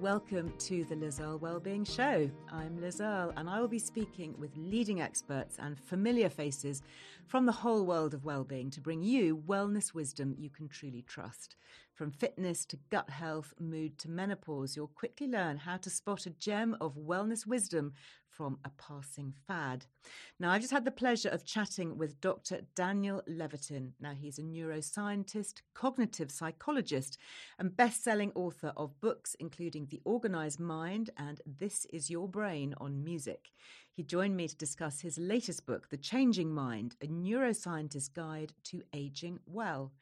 Welcome to the Liz Earle Wellbeing Show. I'm Liz Earle, and I will be speaking with leading experts and familiar faces from the whole world of wellbeing to bring you wellness wisdom you can truly trust. From fitness to gut health, mood to menopause, you'll quickly learn how to spot a gem of wellness wisdom from a passing fad. Now, I've just had the pleasure of chatting with Dr. Daniel Levitin. Now, he's a neuroscientist, cognitive psychologist, and best-selling author of books including The Organized Mind and This Is Your Brain on Music. He joined me to discuss his latest book, The Changing Mind: A Neuroscientist's Guide to Aging Well.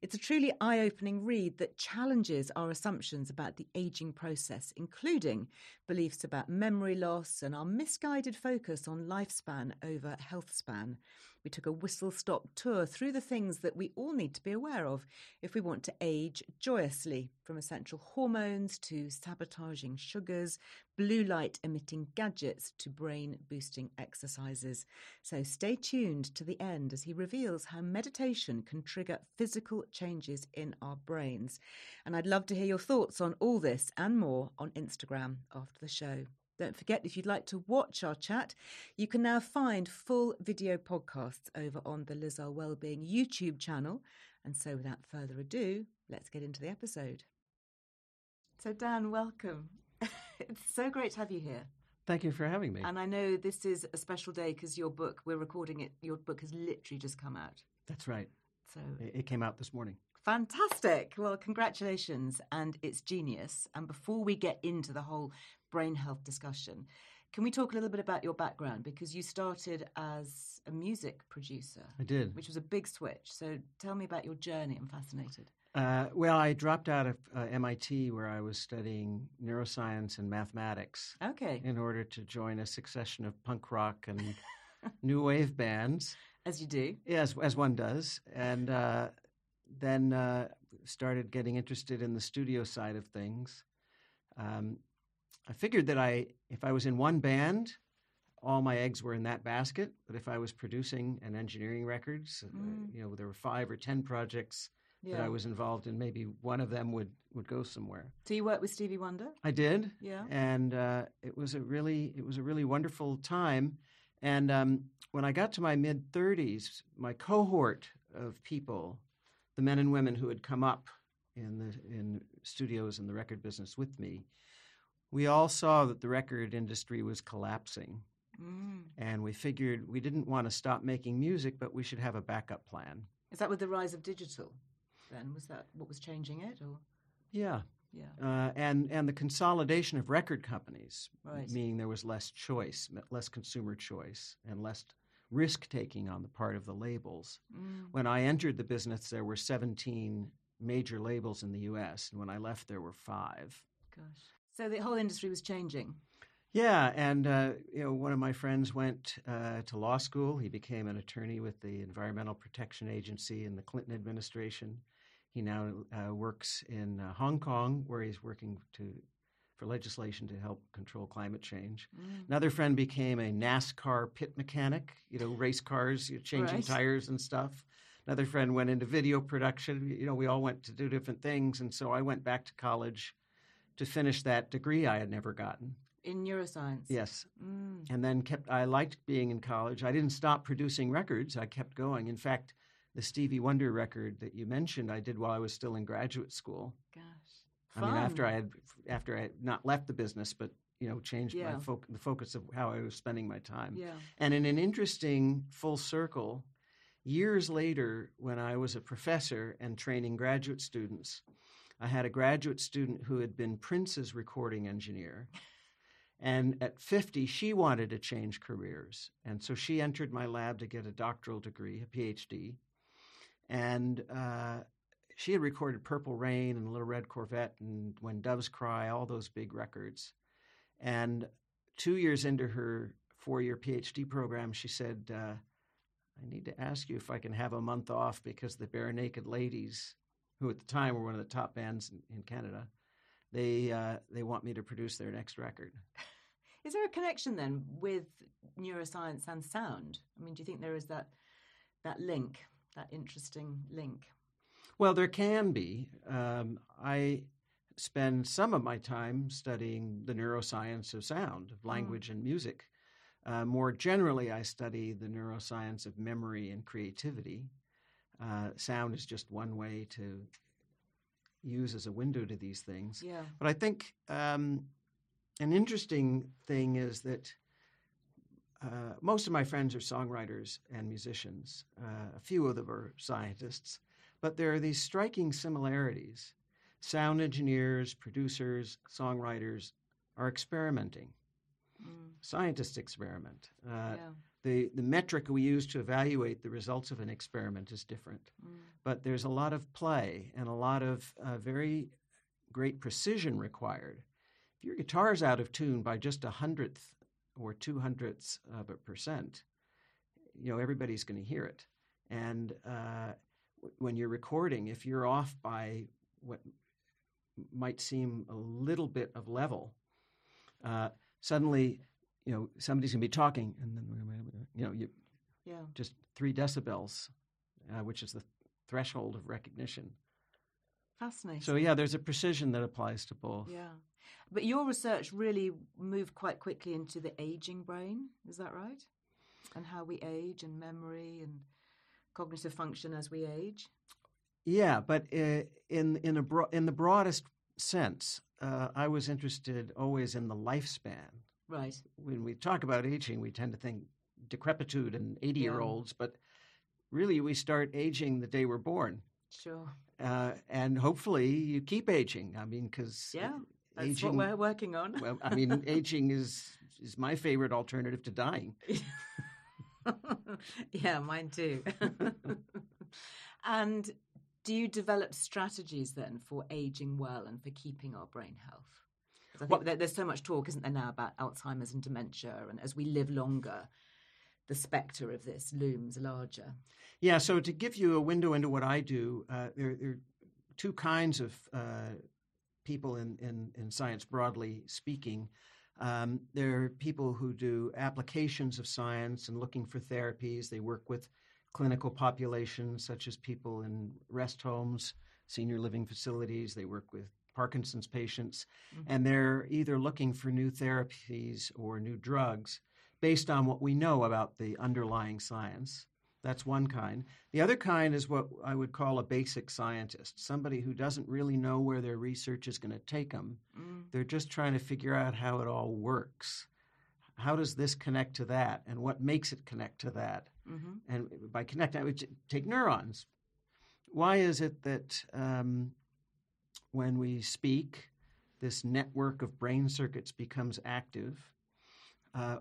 It's a truly eye-opening read that challenges our assumptions about the aging process, including beliefs about memory loss and our misguided focus on lifespan over health span. We took a whistle-stop tour through the things that we all need to be aware of if we want to age joyously, from essential hormones to sabotaging sugars, blue light-emitting gadgets to brain-boosting exercises. So stay tuned to the end as he reveals how meditation can trigger physical changes in our brains. And I'd love to hear your thoughts on all this and more on Instagram after the show. Don't forget, if you'd like to watch our chat, you can now find full video podcasts over on the Liz Earle Wellbeing YouTube channel. And so without further ado, let's get into the episode. So Dan, welcome. It's so great to have you here. Thank you for having me. And I know this is a special day because your book, we're recording it, your book has literally just come out. That's right. So it came out this morning. Fantastic. Well, congratulations. And it's genius. And before we get into the whole brain health discussion, can we talk a little bit about your background? Because you started as a music producer. I did. Which was a big switch. So tell me about your journey. I'm fascinated. Well, I dropped out of MIT where I was studying neuroscience and mathematics. Okay. In order to join a succession of punk rock and new wave bands. As you do. Yes, as one does. And then started getting interested in the studio side of things. I figured that if I was in one band, all my eggs were in that basket. But if I was producing and engineering records, there were 5 or 10 projects that I was involved in. Maybe one of them would go somewhere. So you worked with Stevie Wonder? I did. Yeah. And it was a really wonderful time. And when I got to my mid-30s, my cohort of people, the men and women who had come up in studios and the record business with me, we all saw that the record industry was collapsing, and we figured we didn't want to stop making music, but we should have a backup plan. Is that with the rise of digital then? Was that what was changing it? Or Yeah. And the consolidation of record companies, right, meaning there was less choice, less consumer choice, and less risk-taking on the part of the labels. When I entered the business, there were 17 major labels in the U.S., and when I left, there were 5. Gosh. So the whole industry was changing. Yeah, and one of my friends went to law school. He became an attorney with the Environmental Protection Agency in the Clinton administration. He now works in Hong Kong, where he's working for legislation to help control climate change. Mm. Another friend became a NASCAR pit mechanic, race cars, changing tires and stuff. Another friend went into video production. We all went to do different things. And so I went back to college to finish that degree I had never gotten. In neuroscience. Yes. Mm. And then I liked being in college. I didn't stop producing records. I kept going. In fact, the Stevie Wonder record that you mentioned, I did while I was still in graduate school. Gosh. Fun. I mean, after I had not left the business, but, changed the focus of how I was spending my time. Yeah. And in an interesting full circle, years later, when I was a professor and training graduate students, I had a graduate student who had been Prince's recording engineer. And at 50, she wanted to change careers. And so she entered my lab to get a doctoral degree, a PhD. And she had recorded Purple Rain and Little Red Corvette and When Doves Cry, all those big records. And 2 years into her four-year PhD program, she said, I need to ask you if I can have a month off because the Bare Naked Ladies, who at the time were one of the top bands in Canada, they want me to produce their next record. Is there a connection then with neuroscience and sound? I mean, do you think there is that link, that interesting link? Well, there can be. I spend some of my time studying the neuroscience of sound, of language and music. More generally, I study the neuroscience of memory and creativity. Sound is just one way to use as a window to these things. Yeah. But I think an interesting thing is that most of my friends are songwriters and musicians. A few of them are scientists. But there are these striking similarities. Sound engineers, producers, songwriters are experimenting. Mm. Scientists experiment. The metric we use to evaluate the results of an experiment is different. Mm. But there's a lot of play and a lot of very great precision required. If your guitar's out of tune by just 100th or 200ths of a percent, everybody's going to hear it. And when you're recording, if you're off by what might seem a little bit of level, suddenly somebody's going to be talking, and then just 3 decibels, which is the threshold of recognition. Fascinating. So there's a precision that applies to both. Yeah, but your research really moved quite quickly into the aging brain. Is that right? And how we age, and memory, and cognitive function as we age. Yeah, but in the broadest sense, I was interested always in the lifespan. Right. When we talk about aging, we tend to think decrepitude and 80-year-olds, but really we start aging the day we're born. Sure. And hopefully you keep aging. I mean, because that's aging, what we're working on. Well, I mean, aging is my favorite alternative to dying. Yeah, mine too. And do you develop strategies then for aging well and for keeping our brain health? I think there's so much talk, isn't there, now about Alzheimer's and dementia, and as we live longer, the specter of this looms larger. Yeah, so to give you a window into what I do, there are two kinds of people in science, broadly speaking. There are people who do applications of science and looking for therapies. They work with clinical populations, such as people in rest homes, senior living facilities. They work with Parkinson's patients, and they're either looking for new therapies or new drugs based on what we know about the underlying science. That's one kind. The other kind is what I would call a basic scientist, somebody who doesn't really know where their research is going to take them. Mm. They're just trying to figure out how it all works. How does this connect to that, and what makes it connect to that? Mm-hmm. And by connecting, I would take neurons. Why is it that when we speak, this network of brain circuits becomes active?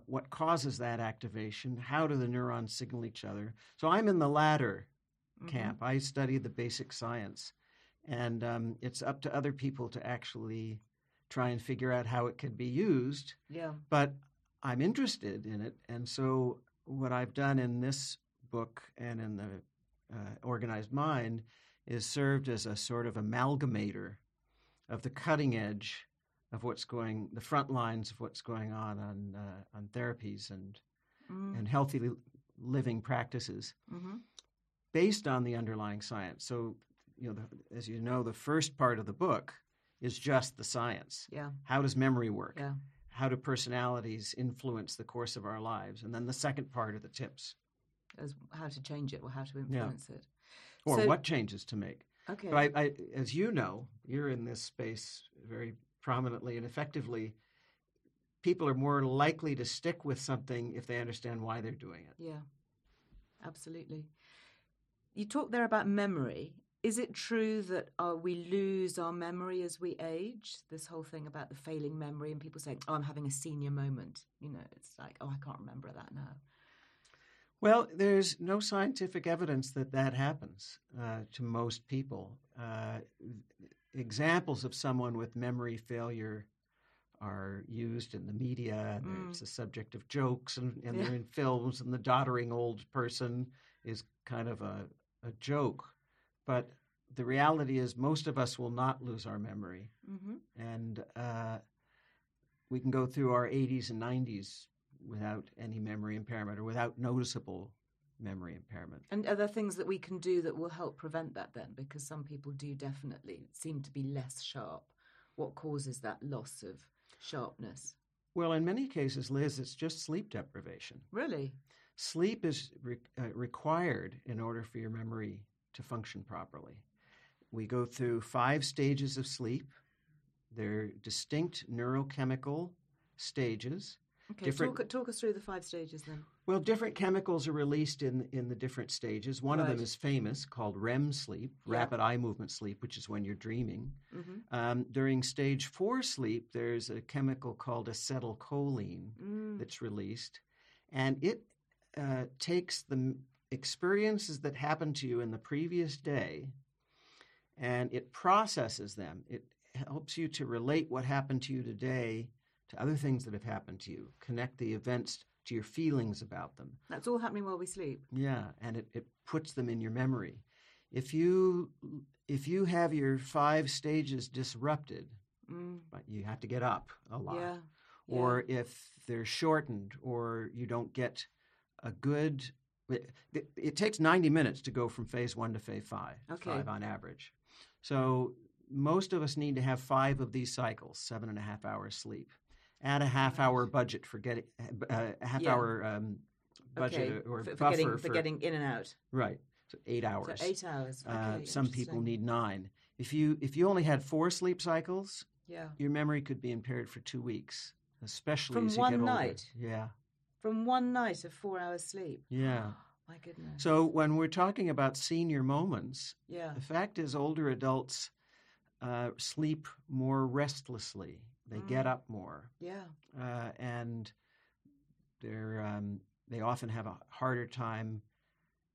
What causes that activation? How do the neurons signal each other? So I'm in the latter camp. I study the basic science, and it's up to other people to actually try and figure out how it can be used. Yeah. But I'm interested in it, and so what I've done in this book and in The Organized Mind is served as a sort of amalgamator of the cutting edge of what's going, the front lines of what's going on therapies and healthy living practices, mm-hmm. based on the underlying science. So, you know, as you know, the first part of the book is just the science. Yeah. How does memory work? Yeah. How do personalities influence the course of our lives? And then the second part are the tips. As how to change it or how to influence it. Or so, what changes to make. Okay. But I, as you know, you're in this space very prominently and effectively. People are more likely to stick with something if they understand why they're doing it. Yeah, absolutely. You talked there about memory. Is it true that we lose our memory as we age? This whole thing about the failing memory and people saying, oh, I'm having a senior moment. You know, it's like, oh, I can't remember that now. Well, there's no scientific evidence that that happens to most people. Examples of someone with memory failure are used in the media. It's the subject of jokes and they're in films, and the doddering old person is kind of a joke. But the reality is most of us will not lose our memory. Mm-hmm. And we can go through our 80s and 90s without any memory impairment or without noticeable memory impairment. And are there things that we can do that will help prevent that then? Because some people do definitely seem to be less sharp. What causes that loss of sharpness? Well, in many cases, Liz, it's just sleep deprivation. Really? Sleep is required in order for your memory to function properly. We go through 5 stages of sleep. They're distinct neurochemical stages. Okay, talk us through the 5 stages then. Well, different chemicals are released in the different stages. One of them is famous, called REM sleep, rapid eye movement sleep, which is when you're dreaming. Mm-hmm. During stage 4 sleep, there's a chemical called acetylcholine that's released, and it takes the experiences that happened to you in the previous day, and it processes them. It helps you to relate what happened to you today to other things that have happened to you, connect the events to your feelings about them. That's all happening while we sleep. Yeah, and it puts them in your memory. If you have your 5 stages disrupted, you have to get up a lot. Yeah. Or if they're shortened or you don't get a good... It takes 90 minutes to go from phase 1 to phase 5, okay. 5 on average. So most of us need to have 5 of these cycles, 7.5 hours sleep. Add a half-hour budget for getting a half-hour budget or for buffer for getting in and out. Right, so 8 hours. So 8 hours. Okay, some people need 9. If you only had 4 sleep cycles, your memory could be impaired for 2 weeks, especially as you get older. From one night. Yeah. From one night of 4 hours sleep. Yeah. My goodness. So when we're talking about senior moments, the fact is older adults sleep more restlessly. They get up more. Yeah. And they often have a harder time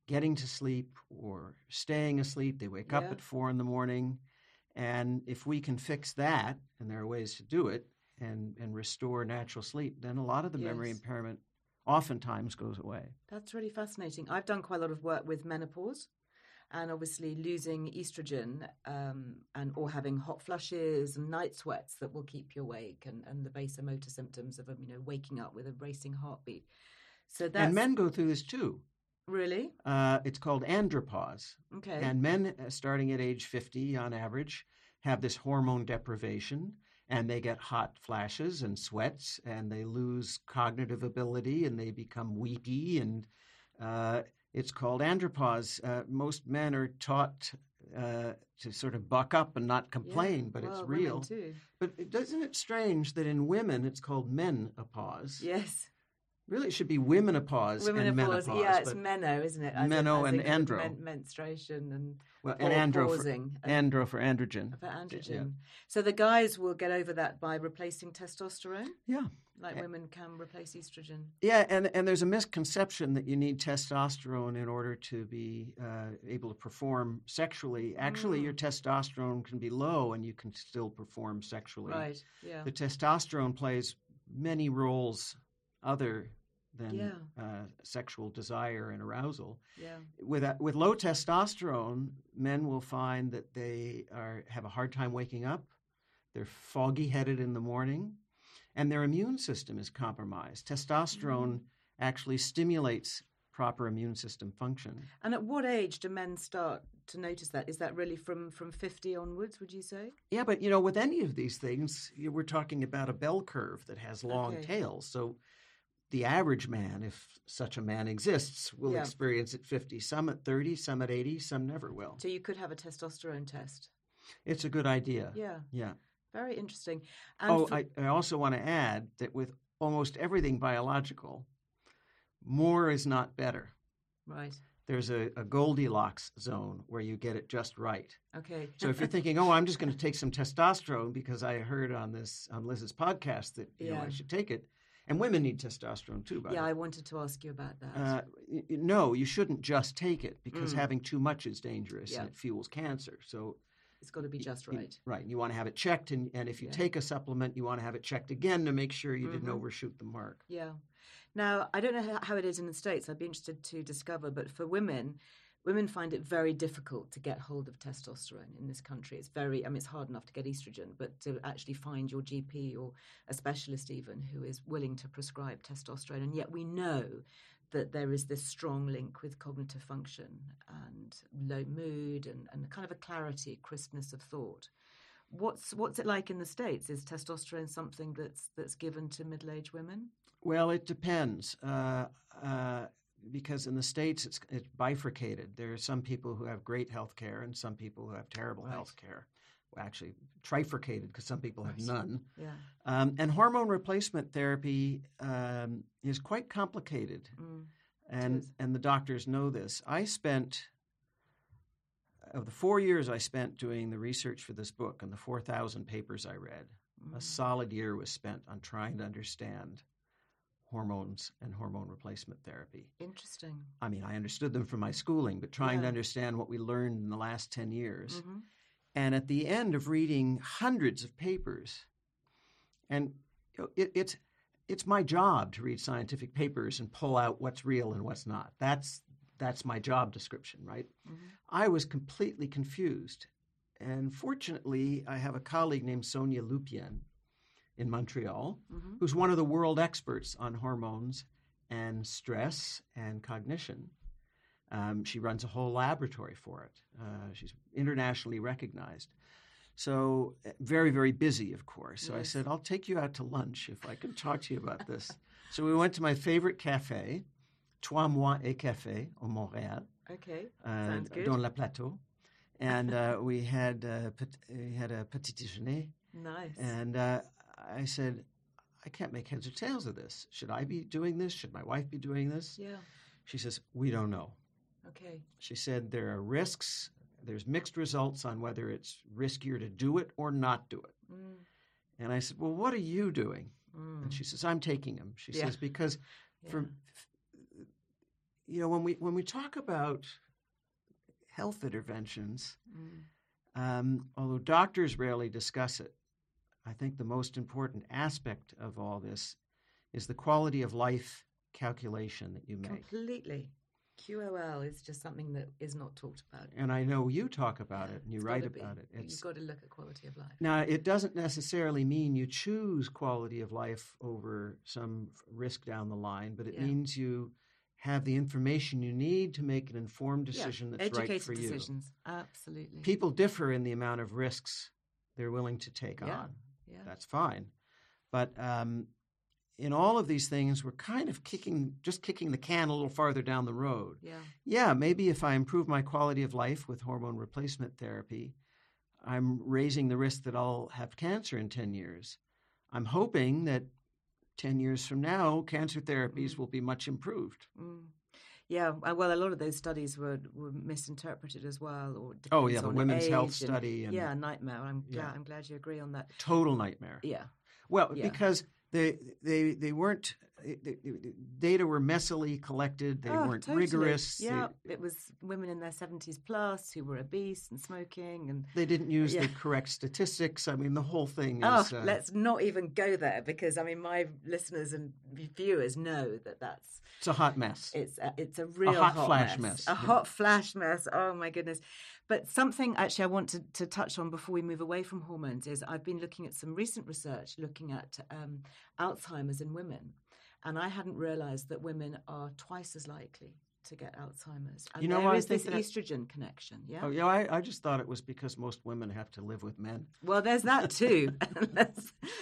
getting to sleep or staying asleep. They wake up at 4 a.m. And if we can fix that, and there are ways to do it, and restore natural sleep, then a lot of the memory impairment oftentimes goes away. That's really fascinating. I've done quite a lot of work with menopause. And obviously losing estrogen or having hot flushes and night sweats that will keep you awake, and the vasomotor symptoms of waking up with a racing heartbeat. And men go through this too. Really? It's called andropause. Okay. And men, starting at age 50 on average, have this hormone deprivation, and they get hot flashes and sweats, and they lose cognitive ability, and they become weepy, and... it's called andropause. Most men are taught to sort of buck up and not complain, but it's real. But isn't it strange that in women it's called menopause? Yes. Really, it should be womenopause and menopause. Yeah, it's meno, isn't it? And andro. Menstruation and pausing. Andro for androgen. For androgen. Yeah. So the guys will get over that by replacing testosterone? Yeah. Like women can replace estrogen. Yeah, and there's a misconception that you need testosterone in order to be able to perform sexually. Actually, your testosterone can be low and you can still perform sexually. Right, yeah. The testosterone plays many roles other than sexual desire and arousal. Yeah. With low testosterone, men will find that they have a hard time waking up. They're foggy-headed in the morning, and their immune system is compromised. Testosterone actually stimulates proper immune system function. And at what age do men start to notice that? Is that really from 50 onwards, would you say? Yeah, but, you know, with any of these things, we're talking about a bell curve that has long tails. So the average man, if such a man exists, will experience at 50, some at 30, some at 80, some never will. So you could have a testosterone test. It's a good idea. Yeah. Yeah. Very interesting. And I also want to add that with almost everything biological, more is not better. Right. There's a Goldilocks zone where you get it just right. Okay. So if you're thinking, oh, I'm just going to take some testosterone because I heard on Liz's podcast that you know I should take it. And women need testosterone too, by the way. Yeah, I wanted to ask you about that. No, you shouldn't just take it because having too much is dangerous and it fuels cancer. So it's got to be just right. Right. And you want to have it checked. And if you take a supplement, you want to have it checked again to make sure you didn't overshoot the mark. Yeah. Now, I don't know how it is in the States. I'd be interested to discover. But for women find it very difficult to get hold of testosterone in this country. It's it's hard enough to get estrogen, but to actually find your GP or a specialist even who is willing to prescribe testosterone. And yet we know that there is this strong link with cognitive function and low mood and kind of a clarity, crispness of thought. What's it like in the States? Is testosterone something that's given to middle-aged women? Well, it depends because in the States it's bifurcated. There are some people who have great health care and some people who have terrible health care. Well, actually, trifurcated because some people have none. Yeah. And hormone replacement therapy is quite complicated, and the doctors know this. Of the 4 years I spent doing the research for this book and the 4,000 papers I read, a solid year was spent on trying to understand hormones and hormone replacement therapy. Interesting. I mean, I understood them from my schooling, but trying to understand what we learned in the last 10 years. Mm-hmm. And at the end of reading hundreds of papers, and it's my job to read scientific papers and pull out what's real and what's not. That's my job description, right? Mm-hmm. I was completely confused. And fortunately, I have a colleague named Sonia Lupien in Montreal, who's one of the world experts on hormones and stress and cognition. She runs a whole laboratory for it. She's internationally recognized. So very, very busy, of course. So I said, I'll take you out to lunch if I can talk to you about this. So we went to my favorite cafe, Trois Mois et Café, in Montréal. Okay, sounds good. Dans la Plateau. And we had a petit déjeuner. Nice. And I said, I can't make heads or tails of this. Should I be doing this? Should my wife be doing this? Yeah. She says, we don't know. Okay. She said there are risks. There's mixed results on whether it's riskier to do it or not do it. Mm. And I said, well, what are you doing? Mm. And she says, I'm taking them. She says, because when we talk about health interventions, although doctors rarely discuss it, I think the most important aspect of all this is the quality of life calculation that you make. Completely. QOL is just something that is not talked about. And I know you talk about it and you write about it. You've got to look at quality of life. Now, it doesn't necessarily mean you choose quality of life over some risk down the line, but it means you have the information you need to make an informed decision that's right for you. Educated decisions, absolutely. People differ in the amount of risks they're willing to take on. Yeah. That's fine. But in all of these things, we're kind of kicking the can a little farther down the road. Yeah. Yeah, maybe if I improve my quality of life with hormone replacement therapy, I'm raising the risk that I'll have cancer in 10 years. I'm hoping that 10 years from now, cancer therapies will be much improved. Mm. Yeah, well, a lot of those studies were misinterpreted as well. Or the women's health study. And, nightmare. I'm glad you agree on that. Total nightmare. Yeah. Well, because They weren't – the data were messily collected. They weren't rigorous. Yeah, it was women in their 70s plus who were obese and smoking. And they didn't use the correct statistics. I mean, the whole thing is – let's not even go there because, I mean, my listeners and viewers know that that's – it's a hot mess. It's a real hot flash mess. Hot flash mess. Oh, my goodness. But something actually I want to touch on before we move away from hormones is I've been looking at some recent research looking at Alzheimer's in women. And I hadn't realized that women are twice as likely to get Alzheimer's. And you know, there is this estrogen connection. Yeah. Oh, yeah. I just thought it was because most women have to live with men. Well, there's that too.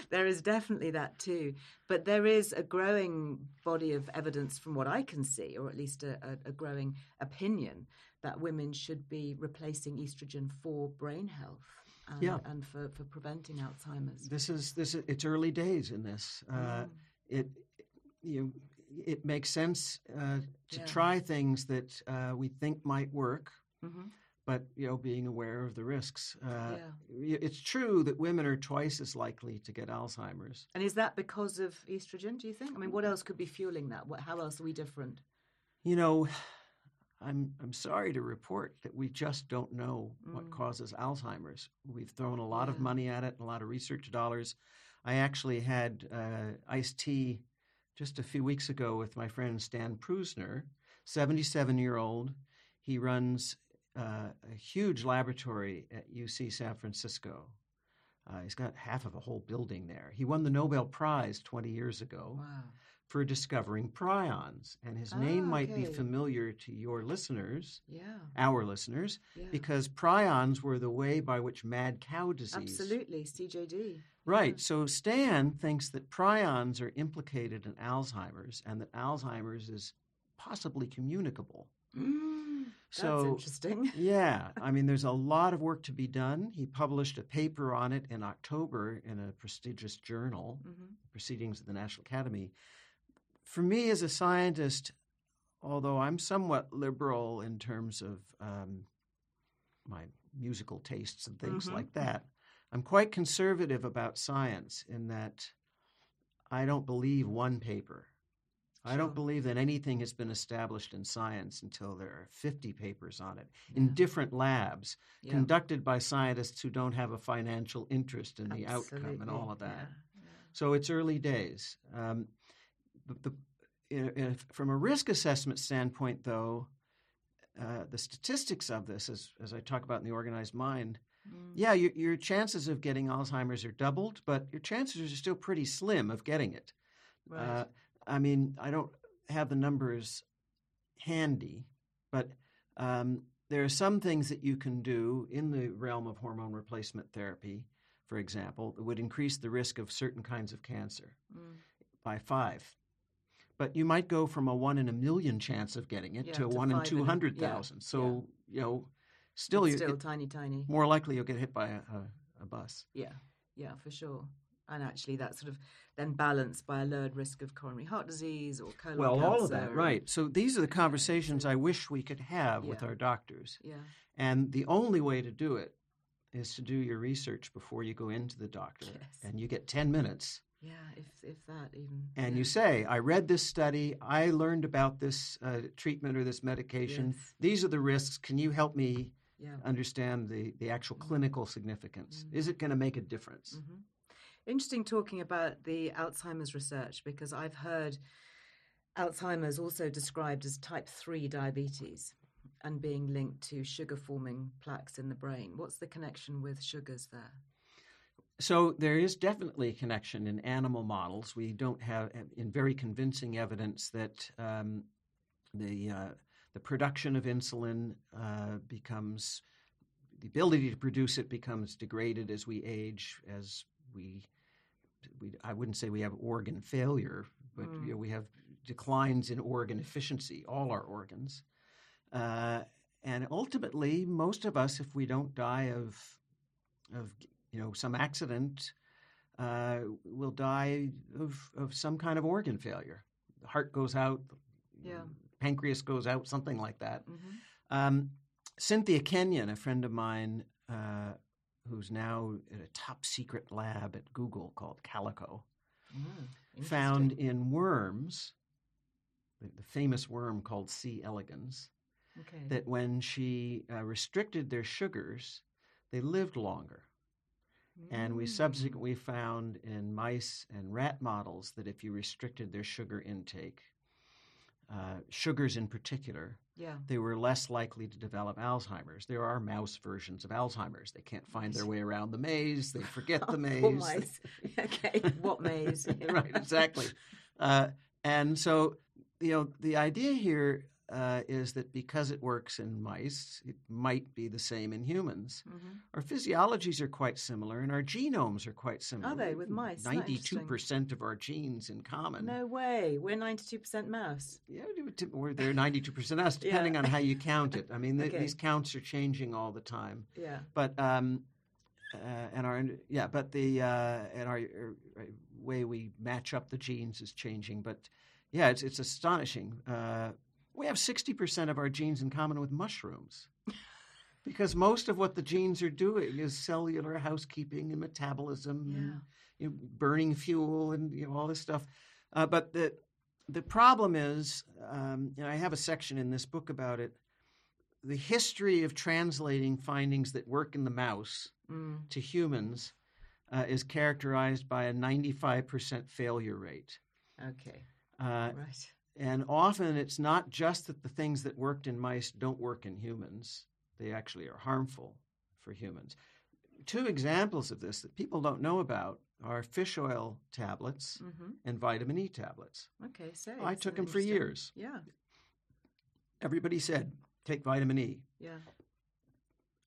There is definitely that too. But there is a growing body of evidence from what I can see, or at least a growing opinion, that women should be replacing estrogen for brain health. And for preventing Alzheimer's. This is it's early days in this. It makes sense to try things that we think might work, but being aware of the risks. It's true that women are twice as likely to get Alzheimer's. And is that because of estrogen, do you think? I mean, what else could be fueling that? How else are we different? I'm sorry to report that we just don't know what causes Alzheimer's. We've thrown a lot of money at it, a lot of research dollars. I actually had iced tea just a few weeks ago with my friend Stan Prusiner, 77-year-old. He runs a huge laboratory at UC San Francisco. He's got half of a whole building there. He won the Nobel Prize 20 years ago for discovering prions. And his name might be familiar to your listeners, our listeners, because prions were the way by which mad cow disease. Absolutely, CJD. Right. So Stan thinks that prions are implicated in Alzheimer's and that Alzheimer's is possibly communicable. That's interesting. Yeah. I mean, there's a lot of work to be done. He published a paper on it in October in a prestigious journal, Proceedings of the National Academy. For me as a scientist, although I'm somewhat liberal in terms of my musical tastes and things like that, I'm quite conservative about science in that I don't believe one paper. I don't believe that anything has been established in science until there are 50 papers on it in different labs conducted by scientists who don't have a financial interest in the outcome and all of that. Yeah. Yeah. So it's early days. From a risk assessment standpoint, though, the statistics of this, as I talk about in The Organized Mind, your chances of getting Alzheimer's are doubled, but your chances are still pretty slim of getting it. Right. I mean, I don't have the numbers handy, but there are some things that you can do in the realm of hormone replacement therapy, for example, that would increase the risk of certain kinds of cancer by 5. But you might go from a 1 in a million chance of getting it to a 1 in 200,000. So, still it's still tiny. More likely you'll get hit by a bus. Yeah, for sure. And actually that's sort of then balanced by a lowered risk of coronary heart disease or colon cancer. All of that, right. So these are the conversations I wish we could have with our doctors. Yeah. And the only way to do it is to do your research before you go into the doctor. Yes. And you get 10 minutes. Yeah, if that even. And you say, I read this study. I learned about this treatment or this medication. Yes. These are the risks. Can you help me understand the actual clinical significance? Is it going to make a difference? Mm-hmm. Interesting talking about the Alzheimer's research because I've heard Alzheimer's also described as type 3 diabetes and being linked to sugar-forming plaques in the brain. What's the connection with sugars there? So there is definitely a connection in animal models. We don't have in very convincing evidence that the production of insulin becomes – the ability to produce it becomes degraded as we age, as we I wouldn't say we have organ failure, but we have declines in organ efficiency, all our organs. And ultimately, most of us, if we don't die of some accident, will die of some kind of organ failure. The heart goes out, pancreas goes out, something like that. Mm-hmm. Cynthia Kenyon, a friend of mine, who's now at a top secret lab at Google called Calico, found in worms, the famous worm called C. elegans, that when she restricted their sugars, they lived longer. And we subsequently found in mice and rat models that if you restricted their sugar intake, sugars in particular, they were less likely to develop Alzheimer's. There are mouse versions of Alzheimer's. They can't find their way around the maze. They forget the maze. What maze? Right, exactly. And so, you know, the idea here is that because it works in mice, it might be the same in humans. Our physiologies are quite similar and our genomes are quite similar. Are they with mice? 92% of our genes in common. No way. We're 92% mouse. Yeah, they're 92% us, depending on how you count it. I mean, these counts are changing all the time. But and our but the and our way we match up the genes is changing. But yeah, it's astonishing. We have 60% of our genes in common with mushrooms because most of what the genes are doing is cellular housekeeping and metabolism and burning fuel and all this stuff. But the problem is, and I have a section in this book about it, the history of translating findings that work in the mouse to humans is characterized by a 95% failure rate. Right. And often it's not just that the things that worked in mice don't work in humans. They actually are harmful for humans. Two examples of this that people don't know about are fish oil tablets and vitamin E tablets. I took them for years. Everybody said, take vitamin E.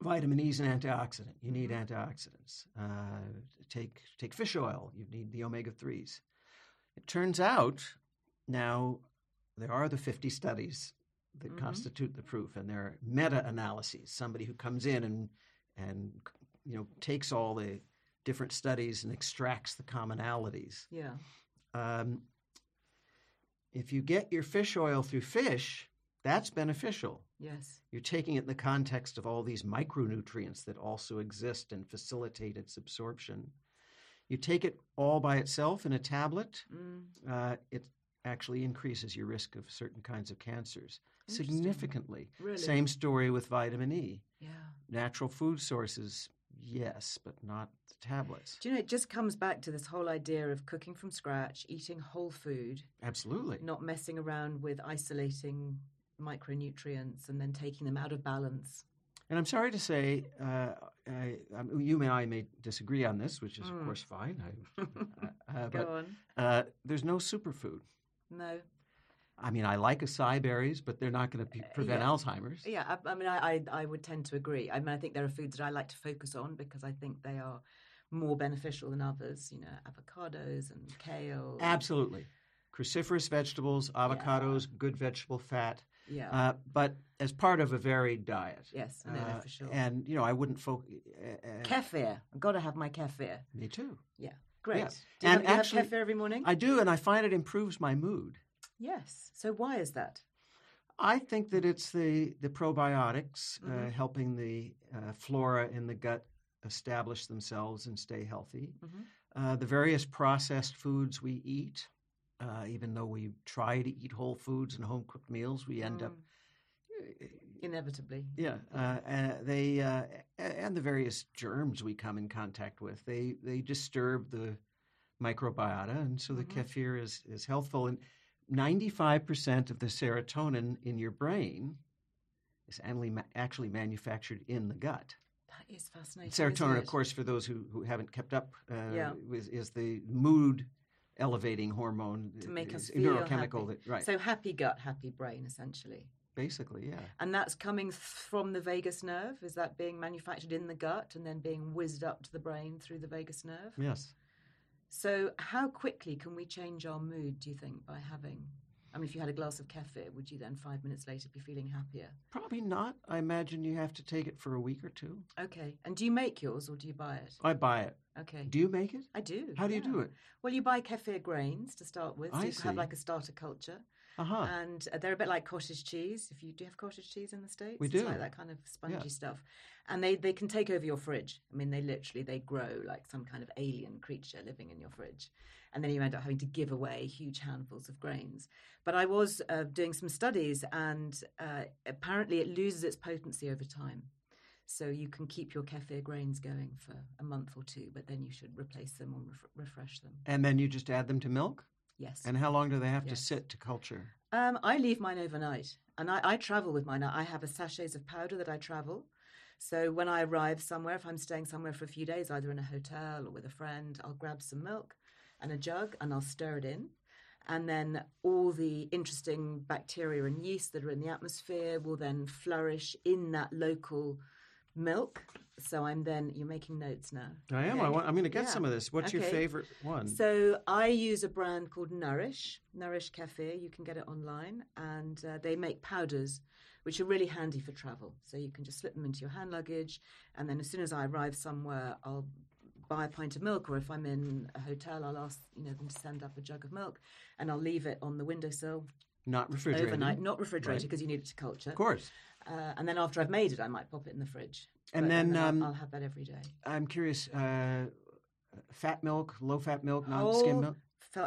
Vitamin E is an antioxidant. You need antioxidants. Take fish oil. You need the omega-3s. It turns out now, there are the 50 studies that constitute the proof, and there are meta-analyses, somebody who comes in and takes all the different studies and extracts the commonalities. If you get your fish oil through fish, that's beneficial. You're taking it in the context of all these micronutrients that also exist and facilitate its absorption. You take it all by itself in a tablet. It actually increases your risk of certain kinds of cancers significantly. Same story with vitamin E. Natural food sources, yes, but not the tablets. Do you know, it just comes back to this whole idea of cooking from scratch, eating whole food. Not messing around with isolating micronutrients and then taking them out of balance. And I'm sorry to say, you and I may disagree on this, which is, of course, fine. There's no superfood. No. I mean, I like acai berries, but they're not going to prevent Alzheimer's. I would tend to agree. I mean, I think there are foods that I like to focus on because I think they are more beneficial than others, avocados and kale. Absolutely. Cruciferous vegetables, avocados, good vegetable fat. But as part of a varied diet. No, for sure. And, I wouldn't focus. Kefir. I've got to have my kefir. Me too. Yeah. Great. Yeah. Do you have kefir every morning? I do, and I find it improves my mood. Yes. So why is that? I think that it's the probiotics helping the flora in the gut establish themselves and stay healthy. The various processed foods we eat, even though we try to eat whole foods and home-cooked meals, we end up inevitably. And the various germs we come in contact with, they disturb the microbiota, and so the kefir is healthful. And 95% of the serotonin in your brain is actually manufactured in the gut. That is fascinating. Serotonin, of course, for those who haven't kept up, is the mood elevating hormone to make us feel neurochemical. Happy. So happy gut, happy brain, essentially. Basically, yeah. And that's coming from the vagus nerve? Is that being manufactured in the gut and then being whizzed up to the brain through the vagus nerve? Yes. So how quickly can we change our mood, do you think, by having... I mean, if you had a glass of kefir, would you then 5 minutes later be feeling happier? Probably not. I imagine you have to take it for a week or two. Okay. And do you make yours or do you buy it? I buy it. Okay. Do you make it? I do. How do you do it? Well, you buy kefir grains to start with. So you have like a starter culture. And they're a bit like cottage cheese. If you do have cottage cheese in the States, we do. It's like that kind of spongy stuff. And they can take over your fridge. I mean, they grow like some kind of alien creature living in your fridge. And then you end up having to give away huge handfuls of grains. But I was doing some studies, and apparently it loses its potency over time. So you can keep your kefir grains going for a month or two, but then you should replace them or refresh them. And then you just add them to milk? Yes. And how long do they have to sit to culture? I leave mine overnight, and I travel with mine. I have a sachets of powder that I travel. So when I arrive somewhere, if I'm staying somewhere for a few days, either in a hotel or with a friend, I'll grab some milk and a jug and I'll stir it in. And then all the interesting bacteria and yeast that are in the atmosphere will then flourish in that local milk. So I'm then, you're making notes now. I am. Okay. I'm going to get some of this. What's your favorite one? So I use a brand called Nourish Café. You can get it online. And they make powders, which are really handy for travel. So you can just slip them into your hand luggage. And then as soon as I arrive somewhere, I'll buy a pint of milk, or if I'm in a hotel, I'll ask them to send up a jug of milk, and I'll leave it on the windowsill. Not refrigerated. Overnight, not refrigerated, because you need it to culture. Of course. And then after I've made it, I might pop it in the fridge. And then I'll have that every day. I'm curious, fat milk, low-fat milk, non-skim milk?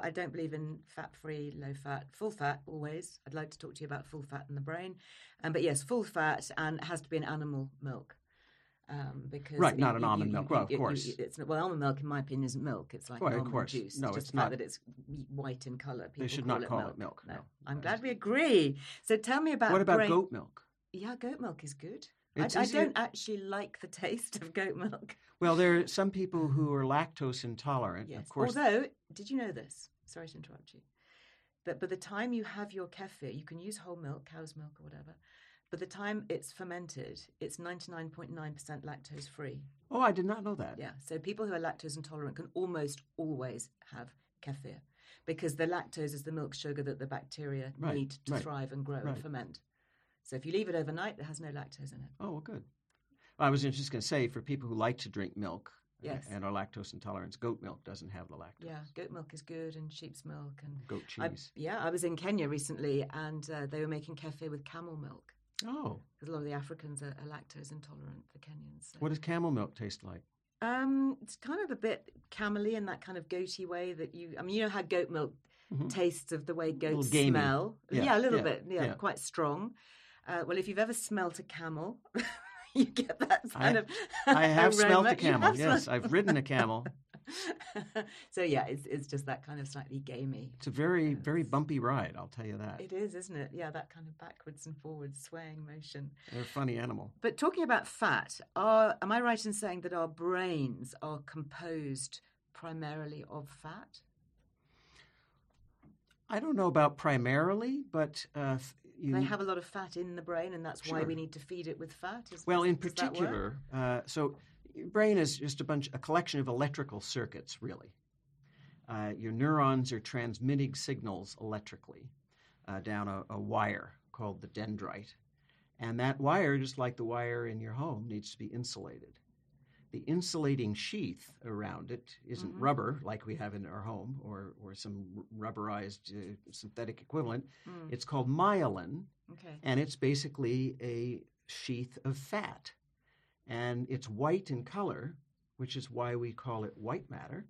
I don't believe in fat-free, low-fat, full-fat always. I'd like to talk to you about full-fat in the brain. But yes, full-fat, and it has to be an animal milk. Not an almond milk. Well, of course. Almond milk, in my opinion, isn't milk. It's like almond juice. No, it's not. Just the fact that it's white in colour. People should not call it milk. No. I'm glad we agree. So tell me about... What about goat milk? Yeah, goat milk is good. I don't actually like the taste of goat milk. Well, there are some people who are lactose intolerant. Yes. Of course. Although, did you know this? Sorry to interrupt you. That by the time you have your kefir, you can use whole milk, cow's milk or whatever. By the time it's fermented, it's 99.9% lactose-free. Oh, I did not know that. Yeah, so people who are lactose intolerant can almost always have kefir because the lactose is the milk sugar that the bacteria need to thrive and grow and ferment. So if you leave it overnight, it has no lactose in it. Oh, well, good. Well, I was just going to say, for people who like to drink milk and are lactose intolerant, goat milk doesn't have the lactose. Yeah, goat milk is good, and sheep's milk. And goat cheese. I was in Kenya recently, and they were making kefir with camel milk. Oh. Because a lot of the Africans are lactose intolerant, the Kenyans. So. What does camel milk taste like? It's kind of a bit camely in that kind of goaty way that you know how goat milk tastes of the way goats smell. Yeah, a little bit. Yeah, quite strong. Well, if you've ever smelt a camel, you get that kind of I have aroma. Smelt a camel, yes. I've ridden a camel. So, yeah, it's just that kind of slightly gamey. It's a very, very bumpy ride, I'll tell you that. It is, isn't it? Yeah, that kind of backwards and forwards swaying motion. They're a funny animal. But talking about fat, am I right in saying that our brains are composed primarily of fat? I don't know about primarily, but... they have a lot of fat in the brain, and that's why we need to feed it with fat? In particular, so... Your brain is just a collection of electrical circuits, really. Your neurons are transmitting signals electrically down a wire called the dendrite. And that wire, just like the wire in your home, needs to be insulated. The insulating sheath around it isn't rubber like we have in our home or some rubberized synthetic equivalent. Mm. It's called myelin, and it's basically a sheath of fat. And it's white in color, which is why we call it white matter.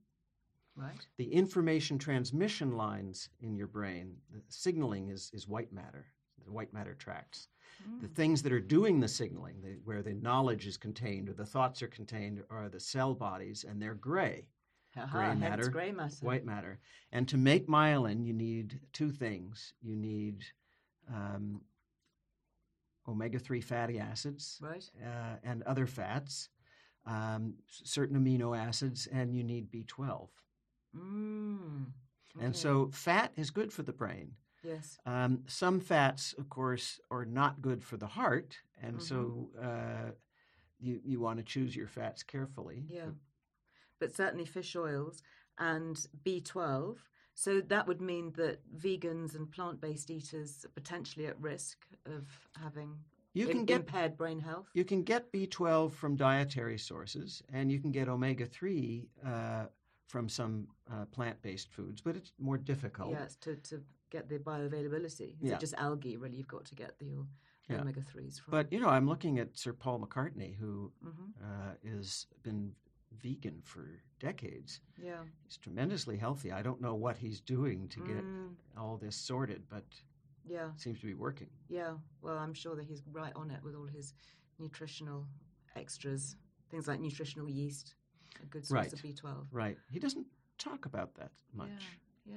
Right. The information transmission lines in your brain, the signaling is white matter, the white matter tracts. Mm. The things that are doing the signaling, where the knowledge is contained or the thoughts are contained, are the cell bodies, and they're gray. Gray matter, white matter. And to make myelin, you need two things. You need... omega-3 fatty acids and other fats, certain amino acids, and you need B12. Mm, okay. And so fat is good for the brain. Yes. Some fats, of course, are not good for the heart, and so you want to choose your fats carefully. Yeah, but certainly fish oils and B12. So that would mean that vegans and plant-based eaters are potentially at risk of having impaired brain health? You can get B12 from dietary sources, and you can get omega-3 from some plant-based foods, but it's more difficult. Yes, to get the bioavailability. Is it just algae? Really, you've got to get the omega-3s from. But, you know, I'm looking at Sir Paul McCartney, who has been vegan for decades. Yeah. He's tremendously healthy. I don't know what he's doing to get all this sorted, but it seems to be working. Yeah. Well, I'm sure that he's right on it with all his nutritional extras, things like nutritional yeast, a good source of B12. Right. He doesn't talk about that much. Yeah.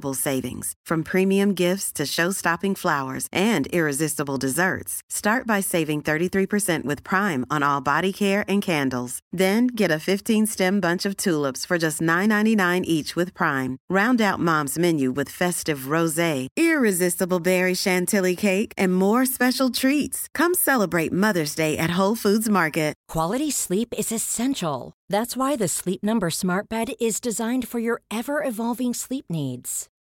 savings, from premium gifts to show-stopping flowers and irresistible desserts. Start by saving 33% with Prime on all body care and candles. Then get a 15-stem bunch of tulips for just $9.99 each with Prime. Round out Mom's menu with festive rosé, irresistible berry chantilly cake, and more special treats. Come celebrate Mother's Day at Whole Foods Market. Quality sleep is essential. That's why the Sleep Number Smart Bed is designed for your ever-evolving sleep needs.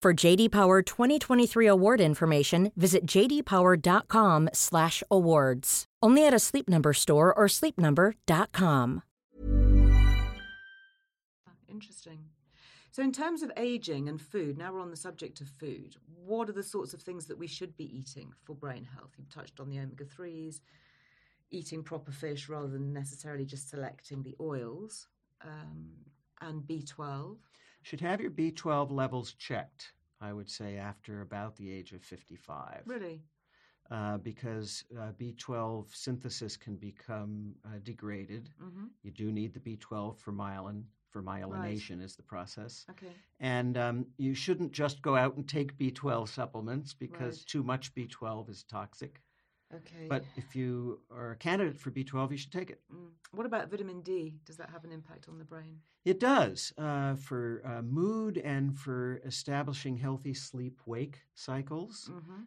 For J.D. Power 2023 award information, visit jdpower.com/awards. Only at a Sleep Number store or sleepnumber.com. Interesting. So in terms of aging and food, now we're on the subject of food, what are the sorts of things that we should be eating for brain health? You've touched on the omega-3s, eating proper fish rather than necessarily just selecting the oils, and B12. Should have your B12 levels checked, I would say, after about the age of 55. Really? Because B12 synthesis can become degraded. Mm-hmm. You do need the B12 for myelin. For myelination is the process. Okay. And you shouldn't just go out and take B12 supplements because too much B12 is toxic. Okay. But if you are a candidate for B12, you should take it. Mm. What about vitamin D? Does that have an impact on the brain? It does for mood and for establishing healthy sleep-wake cycles. Mm-hmm.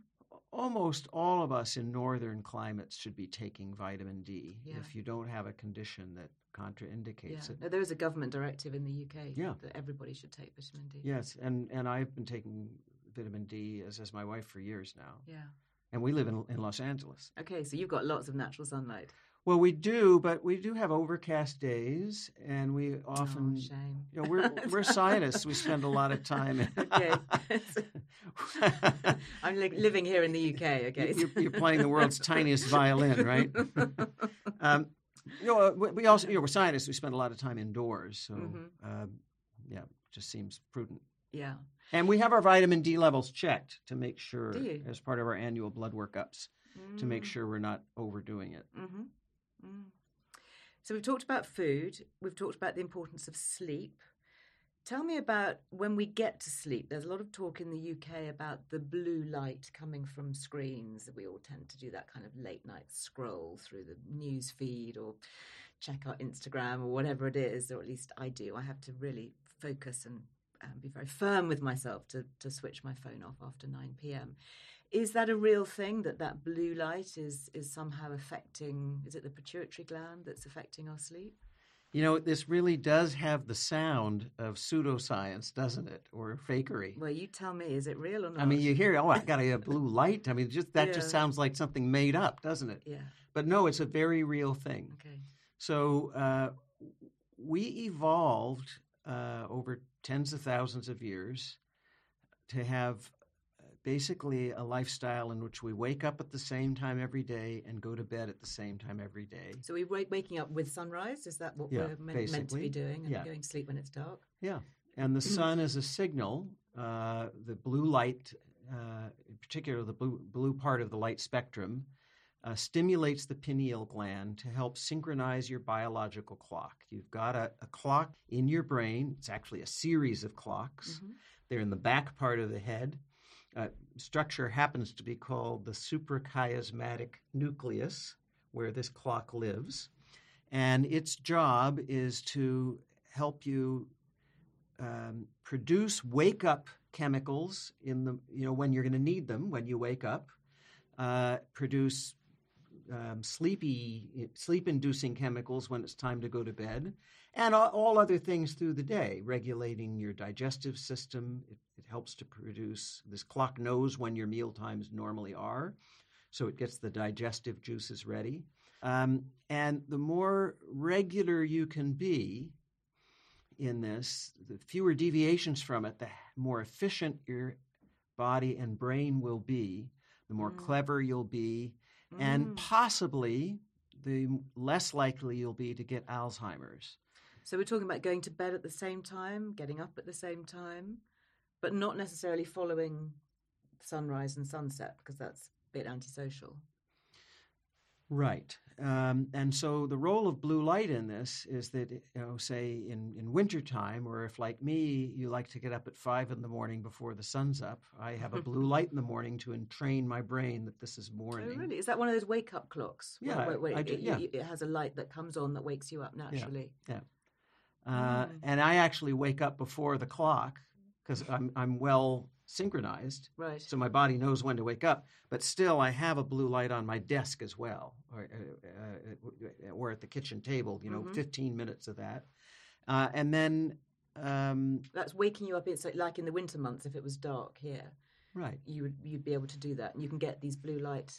Almost all of us in northern climates should be taking vitamin D if you don't have a condition that contraindicates it. Now, there is a government directive in the UK that everybody should take vitamin D. Yes, and I've been taking vitamin D, as has my wife, for years now. Yeah. And we live in Los Angeles. Okay, so you've got lots of natural sunlight. Well, we do, but we do have overcast days, and we often, shame. You know, we're scientists. We spend a lot of time. Okay, I'm living here in the UK. Okay, you're playing the world's tiniest violin, right? You know, we also, you know, we're scientists. We spend a lot of time indoors, so just seems prudent. Yeah, and we have our vitamin D levels checked to make sure, as part of our annual blood workups, to make sure we're not overdoing it. Mm-hmm. Mm. So we've talked about food, we've talked about the importance of sleep. Tell me about when we get to sleep. There's a lot of talk in the UK about the blue light coming from screens. We all tend to do that kind of late night scroll through the news feed or check our Instagram or whatever it is, or at least I do. I have to really focus and be very firm with myself to switch my phone off after 9 p.m. Is that a real thing, that blue light is somehow affecting, is it the pituitary gland that's affecting our sleep? You know, this really does have the sound of pseudoscience, doesn't it? Or fakery. Well, you tell me, is it real or not? I mean, you hear, oh, I got a blue light. I mean, just that just sounds like something made up, doesn't it? Yeah. But no, it's a very real thing. Okay. So we evolved over tens of thousands of years to have basically a lifestyle in which we wake up at the same time every day and go to bed at the same time every day. So we're waking up with sunrise? Is that what we're meant to be doing? And going to sleep when it's dark? Yeah. And the sun is a signal. The blue light, in particular the blue part of the light spectrum, stimulates the pineal gland to help synchronize your biological clock. You've got a clock in your brain. It's actually a series of clocks. Mm-hmm. They're in the back part of the head. Structure happens to be called the suprachiasmatic nucleus, where this clock lives. And its job is to help you produce wake-up chemicals in the when you're going to need them when you wake up, produce sleep-inducing chemicals when it's time to go to bed, and all other things through the day, regulating your digestive system. It helps to produce – this clock knows when your meal times normally are, so it gets the digestive juices ready. And the more regular you can be in this, the fewer deviations from it, the more efficient your body and brain will be, the more clever you'll be, and possibly the less likely you'll be to get Alzheimer's. So we're talking about going to bed at the same time, getting up at the same time, but not necessarily following sunrise and sunset because that's a bit antisocial. Right. And so the role of blue light in this is that, say in wintertime, or if like me, you like to get up at 5 a.m. before the sun's up, I have a blue light in the morning to entrain my brain that this is morning. Oh, really? Is that one of those wake-up clocks? Yeah. It has a light that comes on that wakes you up naturally. Yeah. And I actually wake up before the clock because I'm well synchronized, right? So my body knows when to wake up, but still I have a blue light on my desk as well, or at the kitchen table, 15 minutes of that. And then... that's waking you up. It's like in the winter months, if it was dark here. Right. You'd be able to do that. And you can get these blue light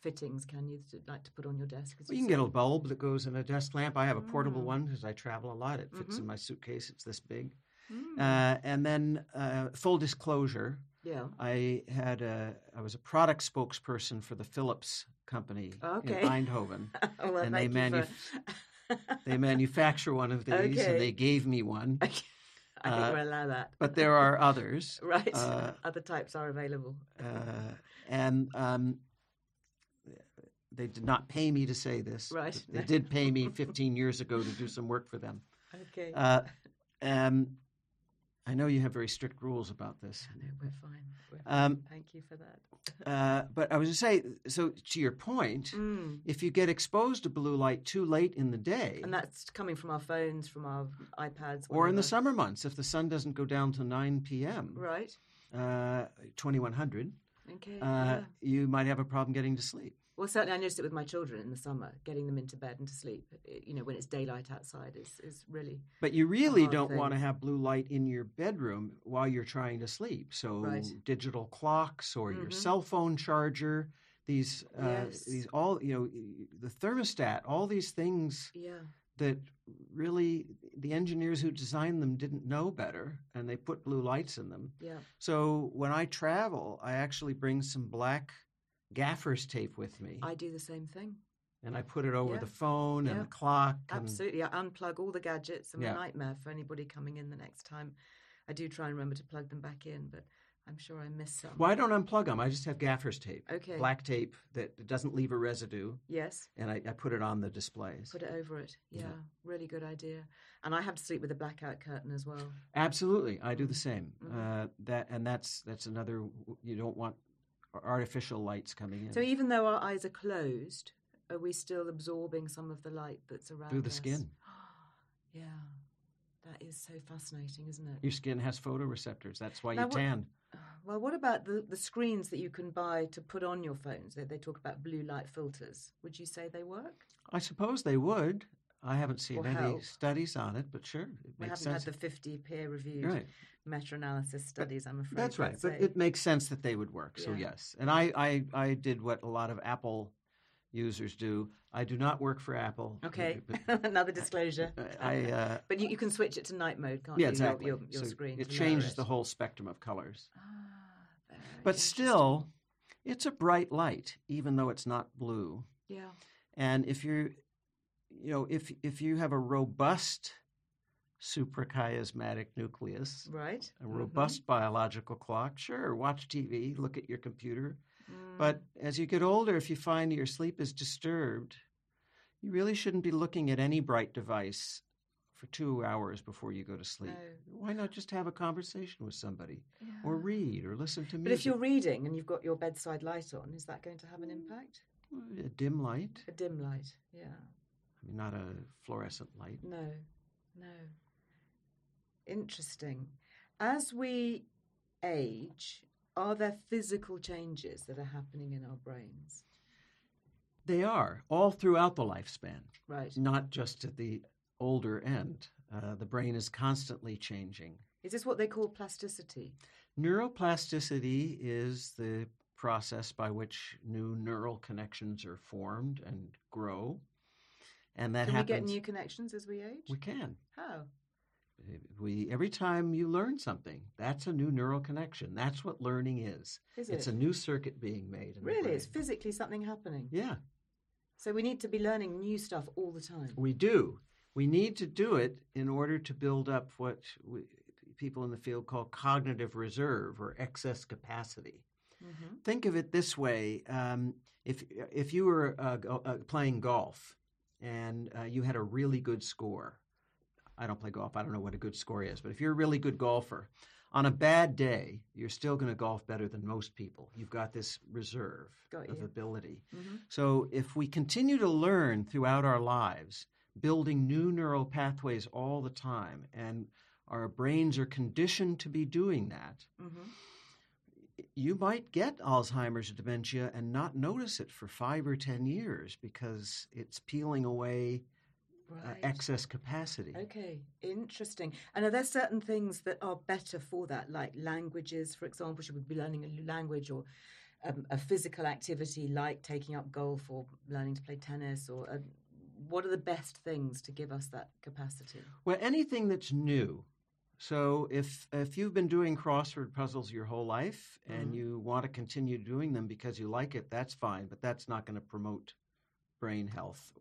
fittings, can you, to put on your desk? Well, you can get a bulb that goes in a desk lamp. I have a portable one because I travel a lot. It fits in my suitcase. It's this big. And then full disclosure, I was a product spokesperson for the Philips company in Eindhoven. Well, and they manufacture one of these, and they gave me one. Okay. I think we'll allow that. But there are others. Right. Other types are available. They did not pay me to say this. Right. They did pay me 15 years ago to do some work for them. Okay. I know you have very strict rules about this. No, we're fine. Thank you for that. But I was going to say, so to your point, if you get exposed to blue light too late in the day. And that's coming from our phones, from our iPads. Or in the summer months, if the sun doesn't go down to 9 p.m. Right. 2100. Okay. You might have a problem getting to sleep. Well, certainly I noticed it with my children in the summer, getting them into bed and to sleep, when it's daylight outside is really. But you really don't want to have blue light in your bedroom while you're trying to sleep. So digital clocks or your cell phone charger, these all, the thermostat, all these things that really the engineers who designed them didn't know better, and they put blue lights in them. Yeah. So when I travel, I actually bring some black gaffer's tape with me. I do the same thing. And I put it over the phone and the clock. Absolutely. I unplug all the gadgets. I'm a nightmare for anybody coming in the next time. I do try and remember to plug them back in, but I'm sure I miss some. Well, I don't unplug them. I just have gaffer's tape. Okay. Black tape that doesn't leave a residue. Yes. And I put it on the displays. Put it over it. Yeah. Really good idea. And I have to sleep with a blackout curtain as well. Absolutely. I do the same. Mm-hmm. That's another, you don't want artificial light's coming in. So even though our eyes are closed, are we still absorbing some of the light that's around us? Through the skin. Yeah. That is so fascinating, isn't it? Your skin has photoreceptors. That's why you tan. Well, what about the screens that you can buy to put on your phones? They talk about blue light filters. Would you say they work? I suppose they would. I haven't seen any studies on it, but sure, it makes sense. We haven't had the 50 peer-reviewed meta-analysis studies, I'm afraid. That's right, but it makes sense that they would work, so yes. And I did what a lot of Apple users do. I do not work for Apple. Okay, another disclosure. But you can switch it to night mode, can't you? Yeah, exactly. Your so screen. It changes the whole spectrum of colors. Ah, but still, it's a bright light, even though it's not blue. Yeah. And if you're... if you have a robust suprachiasmatic nucleus, right, a robust biological clock, sure, watch TV, look at your computer. Mm. But as you get older, if you find your sleep is disturbed, you really shouldn't be looking at any bright device for 2 hours before you go to sleep. No. Why not just have a conversation with somebody or read or listen to music? But if you're reading and you've got your bedside light on, is that going to have an impact? A dim light. A dim light, yeah. Not a fluorescent light. No. Interesting. As we age, are there physical changes that are happening in our brains? They are, all throughout the lifespan. Right. Not just at the older end. The brain is constantly changing. Is this what they call plasticity? Neuroplasticity is the process by which new neural connections are formed and grow. And that happens. Can we get new connections as we age? We can. How? Every time you learn something, that's a new neural connection. That's what learning is. Is it? It's a new circuit being made. Really? It's physically something happening? Yeah. So we need to be learning new stuff all the time. We do. We need to do it in order to build up what people in the field call cognitive reserve or excess capacity. Mm-hmm. Think of it this way. If you were playing golf, and you had a really good score. I don't play golf. I don't know what a good score is. But if you're a really good golfer, on a bad day, you're still going to golf better than most people. You've got this reserve of ability. Mm-hmm. So if we continue to learn throughout our lives, building new neural pathways all the time, and our brains are conditioned to be doing that, you might get Alzheimer's or dementia and not notice it for 5 or 10 years because it's peeling away excess capacity. Okay, interesting. And are there certain things that are better for that, like languages, for example? Should we be learning a new language or a physical activity like taking up golf or learning to play tennis? Or what are the best things to give us that capacity? Well, anything that's new. So if you've been doing crossword puzzles your whole life and you want to continue doing them because you like it, that's fine, but that's not going to promote brain health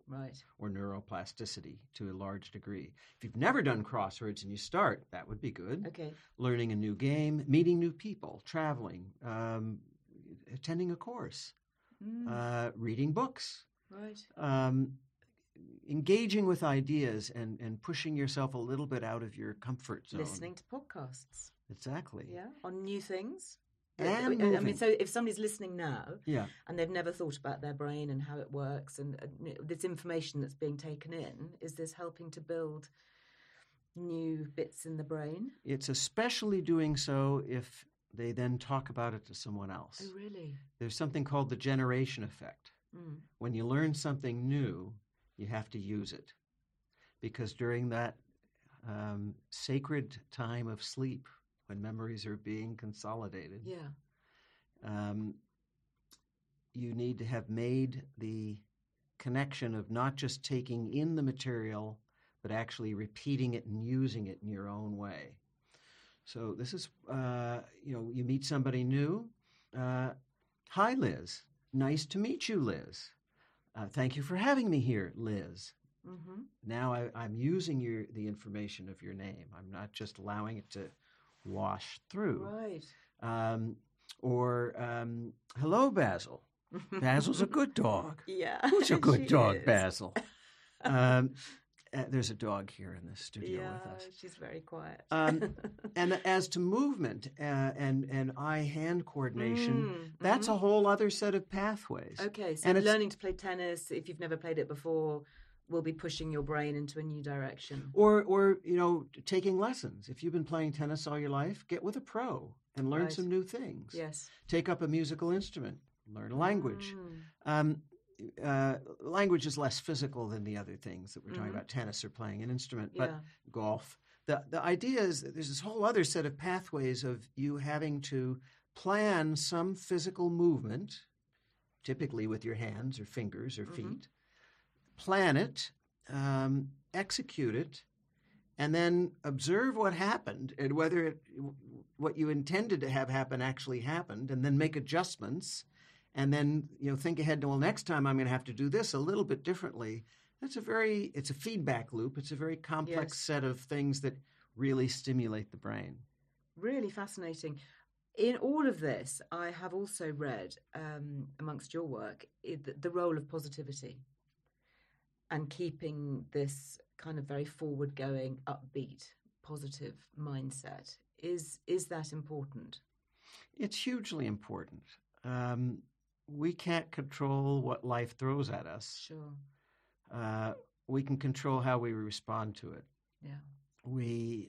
or neuroplasticity to a large degree. If you've never done crosswords and you start, that would be good. Okay. Learning a new game, meeting new people, traveling, attending a course, reading books. Right. Engaging with ideas and pushing yourself a little bit out of your comfort zone. Listening to podcasts. Exactly. Yeah, on new things. And I mean, so if somebody's listening now and they've never thought about their brain and how it works and this information that's being taken in, is this helping to build new bits in the brain? It's especially doing so if they then talk about it to someone else. Oh, really? There's something called the generation effect. Mm. When you learn something new, you have to use it because during that sacred time of sleep when memories are being consolidated, you need to have made the connection of not just taking in the material but actually repeating it and using it in your own way. So this is, you meet somebody new. Hi, Liz. Nice to meet you, Liz. Thank you for having me here, Liz. Mm-hmm. Now I'm using the information of your name. I'm not just allowing it to wash through. Right. Hello, Basil. Basil's a good dog. Yeah. Who's a good dog, is. Basil? There's a dog here in the studio with us. She's very quiet. And as to movement and eye-hand coordination, that's a whole other set of pathways. Okay, so learning to play tennis, if you've never played it before, will be pushing your brain into a new direction. Or taking lessons. If you've been playing tennis all your life, get with a pro and learn some new things. Yes. Take up a musical instrument, learn a language. language is less physical than the other things that we're talking about, tennis or playing an instrument, but golf. The idea is that there's this whole other set of pathways of you having to plan some physical movement, typically with your hands or fingers or feet, plan it, execute it, and then observe what happened and whether what you intended to have happen actually happened, and then make adjustments, and then think ahead to, well, next time I'm going to have to do this a little bit differently. That's it's a feedback loop. It's a very complex set of things that really stimulate the brain. Really fascinating. In all of this, I have also read, amongst your work, the role of positivity and keeping this kind of very forward-going, upbeat, positive mindset. Is that important? It's hugely important. We can't control what life throws at us. Sure. We can control how we respond to it. Yeah. We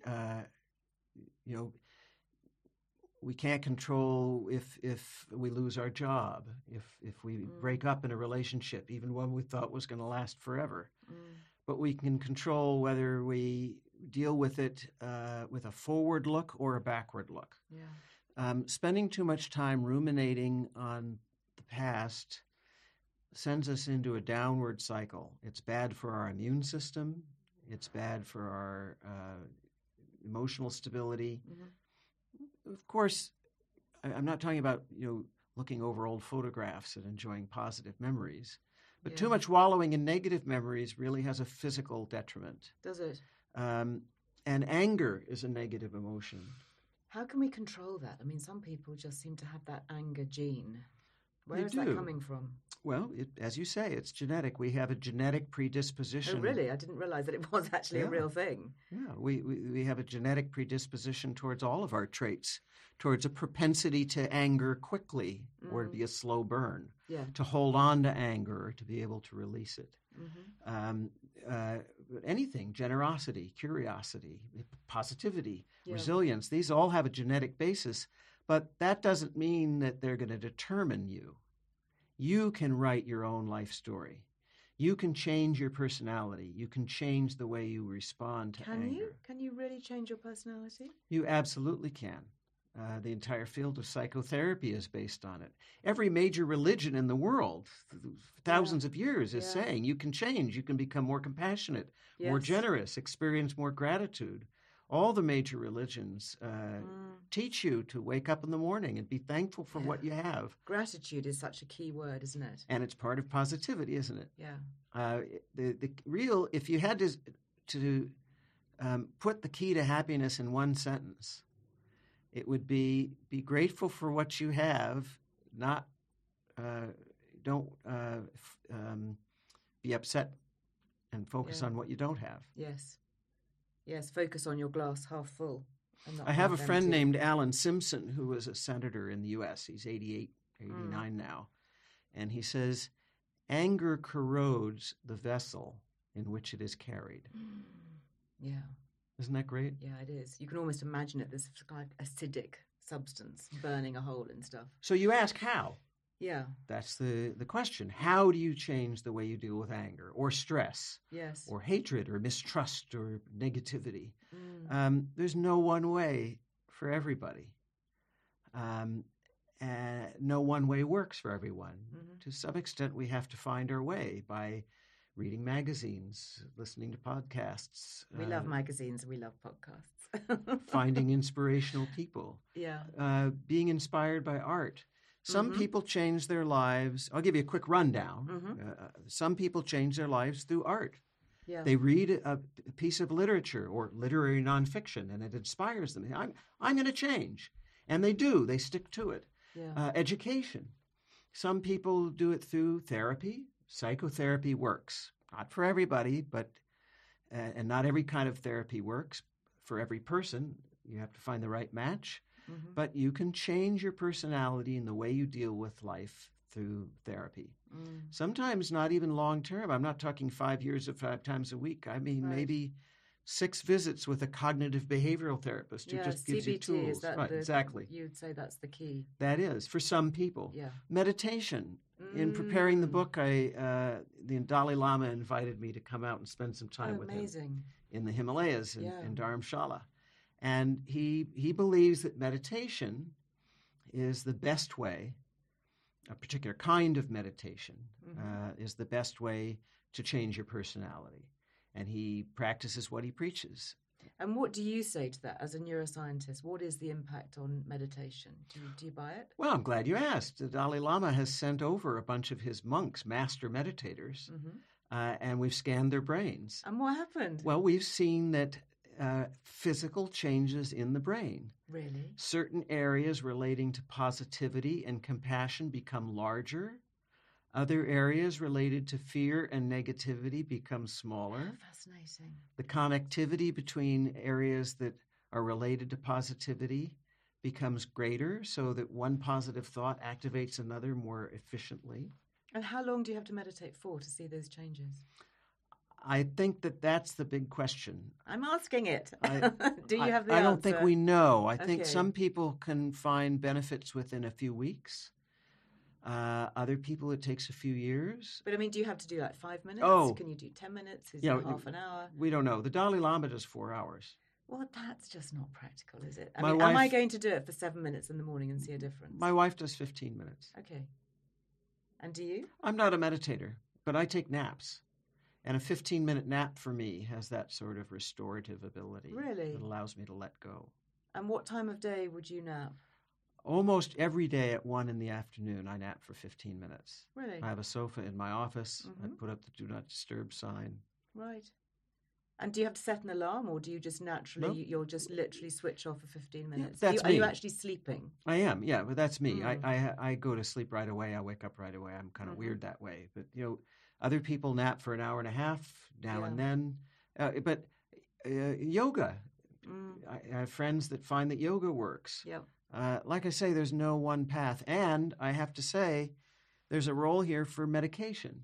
can't control if we lose our job, if we break up in a relationship, even one we thought was going to last forever. But we can control whether we deal with it with a forward look or a backward look. Yeah. Spending too much time ruminating on the past sends us into a downward cycle. It's bad for our immune system. It's bad for our emotional stability. Mm-hmm. Of course, I'm not talking about looking over old photographs and enjoying positive memories, but too much wallowing in negative memories really has a physical detriment. Does it? And anger is a negative emotion. How can we control that? I mean, some people just seem to have that anger gene. Where is that coming from? Well, as you say, it's genetic. We have a genetic predisposition. Oh, really? I didn't realize that it was actually a real thing. Yeah, we have a genetic predisposition towards all of our traits, towards a propensity to anger quickly or to be a slow burn, to hold on to anger or to be able to release it. Mm-hmm. Anything, generosity, curiosity, positivity, resilience, these all have a genetic basis. But that doesn't mean that they're going to determine you. You can write your own life story. You can change your personality. You can change the way you respond to anger. Can you really change your personality? You absolutely can. The entire field of psychotherapy is based on it. Every major religion in the world, thousands of years, is saying you can change. You can become more compassionate, more generous, experience more gratitude. All the major religions teach you to wake up in the morning and be thankful for what you have. Gratitude is such a key word, isn't it? And it's part of positivity, isn't it? Yeah. The real, if you had to put the key to happiness in one sentence, it would be grateful for what you have, not don't be upset and focus on what you don't have. Yes. Yes, focus on your glass half full. I have a friend named Alan Simpson who was a senator in the U.S. He's 88, 89 now. And he says, anger corrodes the vessel in which it is carried. Yeah. Isn't that great? Yeah, it is. You can almost imagine it, this kind of acidic substance burning a hole and stuff. So you ask how? Yeah. That's the question. How do you change the way you deal with anger or stress or hatred or mistrust or negativity? There's no one way for everybody. No one way works for everyone. Mm-hmm. To some extent, we have to find our way by reading magazines, listening to podcasts. We love magazines. We love podcasts. Finding inspirational people. Yeah. Being inspired by art. Some people change their lives. I'll give you a quick rundown. Some people change their lives through art. Yeah. They read a piece of literature or literary nonfiction, and it inspires them. I'm going to change. And they do. They stick to it. Yeah. Education. Some people do it through therapy. Psychotherapy works. Not for everybody, but and not every kind of therapy works for every person. You have to find the right match. Mm-hmm. But you can change your personality and the way you deal with life through therapy. Mm. Sometimes not even long term. I'm not talking 5 years or 5 times a week. I mean maybe 6 visits with a cognitive behavioral therapist who just gives CBT, you tools. Is that exactly. You'd say that's the key. That is for some people. Yeah. Meditation, In preparing the book, the Dalai Lama invited me to come out and spend some time with him in the Himalayas in Dharamshala. And he believes that meditation is the best way, a particular kind of meditation, is the best way to change your personality. And he practices what he preaches. And what do you say to that as a neuroscientist? What is the impact on meditation? Do you buy it? Well, I'm glad you asked. The Dalai Lama has sent over a bunch of his monks, master meditators, and we've scanned their brains. And what happened? Well, we've seen that physical changes in the brain. Really? Certain areas relating to positivity and compassion become larger. Other areas related to fear and negativity become smaller. Oh, fascinating. The connectivity between areas that are related to positivity becomes greater so that one positive thought activates another more efficiently. And how long do you have to meditate for to see those changes? I think that's the big question. I'm asking it. Do you have the answer? I don't think we know. I think some people can find benefits within a few weeks. Other people, it takes a few years. But, I mean, do you have to do, 5 minutes? Oh. Can you do 10 minutes? Is it half an hour? We don't know. The Dalai Lama does 4 hours. Well, that's just not practical, is it? I mean, am I going to do it for 7 minutes in the morning and see a difference? My wife does 15 minutes. Okay. And do you? I'm not a meditator, but I take naps. And a 15-minute nap for me has that sort of restorative ability. Really? That allows me to let go. And what time of day would you nap? Almost every day at 1 in the afternoon, I nap for 15 minutes. Really? I have a sofa in my office. I put up the do not disturb sign. Right. And do you have to set an alarm, or do you just naturally, you'll just literally switch off for 15 minutes? Yeah, that's me. Are you actually sleeping? I am, yeah, but that's me. I go to sleep right away. I wake up right away. I'm kind of weird that way. But, other people nap for an hour and a half now and then. But yoga, I have friends that find that yoga works. Yep. Like I say, there's no one path. And I have to say, there's a role here for medication.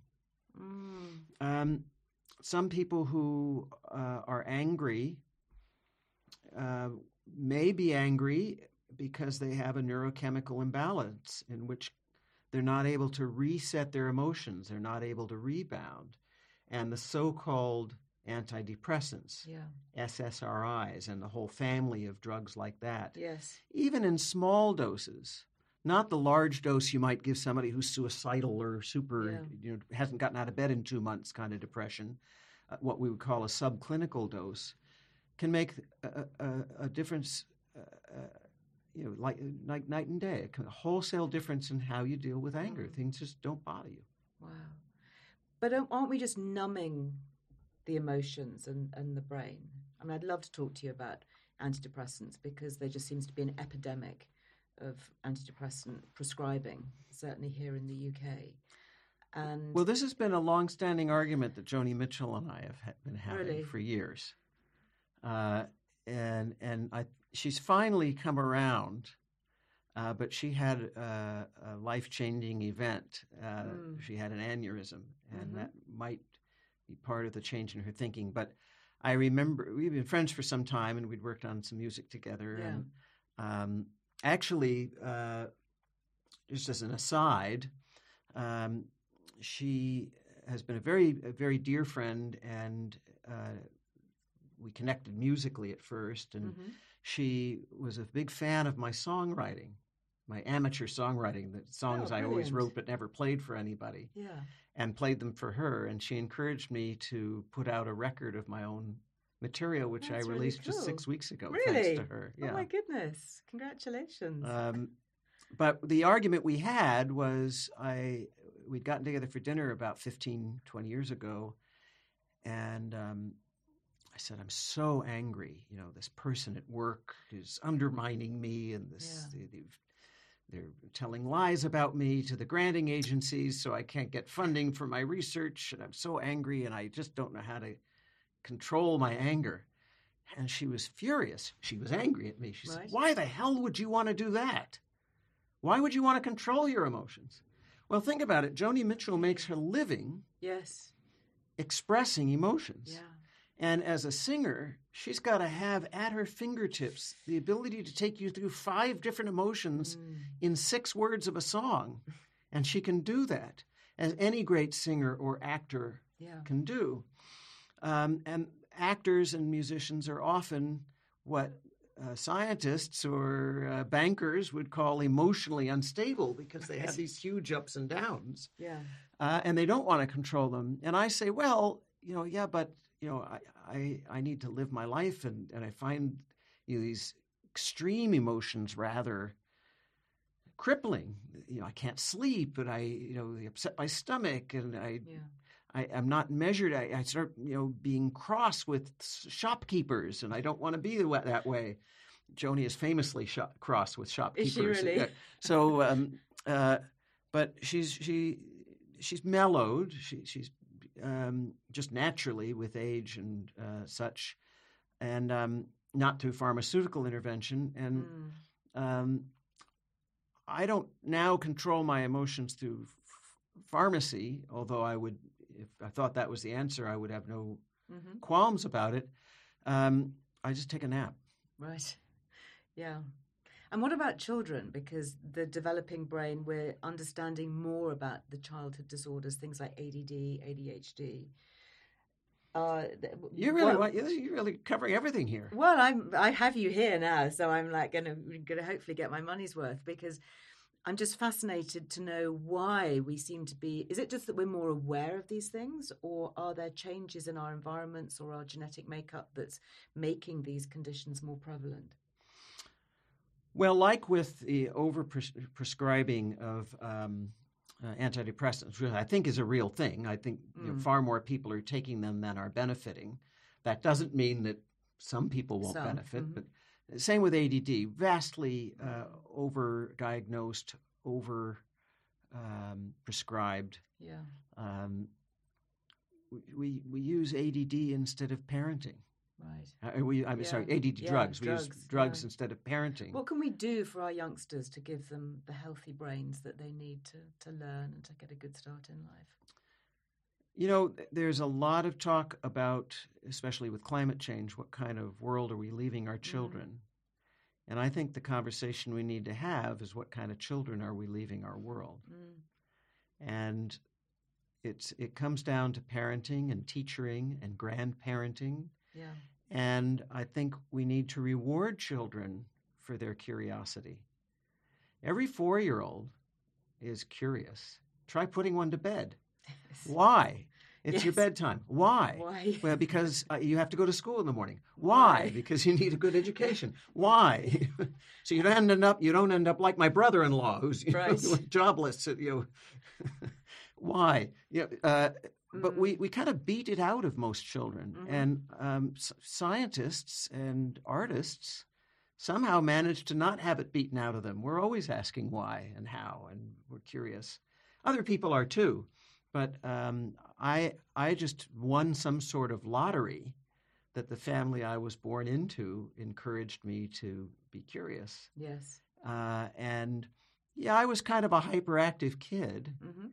Some people who are angry may be angry because they have a neurochemical imbalance in which they're not able to reset their emotions. They're not able to rebound. And the so-called antidepressants, SSRIs, and the whole family of drugs like that. Yes. Even in small doses, not the large dose you might give somebody who's suicidal or hasn't gotten out of bed in 2 months kind of depression, what we would call a subclinical dose, can make a difference, like night and day, a wholesale difference in how you deal with anger. Things just don't bother you. Wow. But aren't we just numbing the emotions and the brain? I mean, I'd love to talk to you about antidepressants because there just seems to be an epidemic of antidepressant prescribing, certainly here in the UK. And well, this has been a long-standing argument that Joni Mitchell and I have been having for years. And she's finally come around, but she had a life-changing event. She had an aneurysm, and that might be part of the change in her thinking. But I remember we've been friends for some time, and we'd worked on some music together. Yeah. And just as an aside, she has been a very dear friend, and we connected musically at first. And she was a big fan of my songwriting, my amateur songwriting, the songs I always wrote but never played for anybody. Yeah. And played them for her, and she encouraged me to put out a record of my own material, which I released just 6 weeks ago, thanks to her. Yeah. Oh, my goodness. Congratulations. But the argument we had was we'd gotten together for dinner about 15, 20 years ago, and I said, I'm so angry. This person at work is undermining me, and this they're telling lies about me to the granting agencies, so I can't get funding for my research, and I'm so angry, and I just don't know how to control my anger. And she was furious. She was angry at me. She said, why the hell would you want to do that? Why would you want to control your emotions? Well, think about it. Joni Mitchell makes her living expressing emotions. Yeah. And as a singer, she's got to have at her fingertips the ability to take you through 5 different emotions in 6 words of a song And she can do that, as any great singer or actor can do. And actors and musicians are often what scientists or bankers would call emotionally unstable, because they have these huge ups and downs. And they don't want to control them. And I say, well, I need to live my life, and I find these extreme emotions rather crippling. I can't sleep, and I they upset my stomach, and I'm not measured. I start being cross with shopkeepers, and I don't want to be that way. Joni is famously cross with shopkeepers. Is she really? So, but she's mellowed. She's just naturally with age and such, and not through pharmaceutical intervention. And I don't now control my emotions through pharmacy, although I would, if I thought that was the answer, I would have no qualms about it. I just take a nap. Right. Yeah. And what about children? Because the developing brain, we're understanding more about the childhood disorders, things like ADD, ADHD. You're really covering everything here. Well, I have you here now, so I'm like going to hopefully get my money's worth, because I'm just fascinated to know why we seem to be. Is it just that we're more aware of these things, or are there changes in our environments or our genetic makeup that's making these conditions more prevalent? Well, like with the over-prescribing of antidepressants, which I think is a real thing. I think far more people are taking them than are benefiting. That doesn't mean that some people won't benefit. But same with ADD, vastly over-diagnosed, over-prescribed. We use ADD instead of parenting. Right. ADD drugs. We use drugs instead of parenting. What can we do for our youngsters to give them the healthy brains that they need to learn and to get a good start in life? There's a lot of talk about, especially with climate change, what kind of world are we leaving our children? Mm. And I think the conversation we need to have is what kind of children are we leaving our world? Mm. And it comes down to parenting and teachering and grandparenting. Yeah. And I think we need to reward children for their curiosity. Every 4-year-old is curious. Try putting one to bed. Yes. Why? It's your bedtime. Why? Why? Well, because you have to go to school in the morning. Why? Because you need a good education. Why? So you don't end up like my brother-in-law who's jobless. Why? But we kind of beat it out of most children. Mm-hmm. And scientists and artists somehow manage to not have it beaten out of them. We're always asking why and how, and we're curious. Other people are too. But I just won some sort of lottery that the family I was born into encouraged me to be curious. Yes. I was kind of a hyperactive kid. Mm-hmm.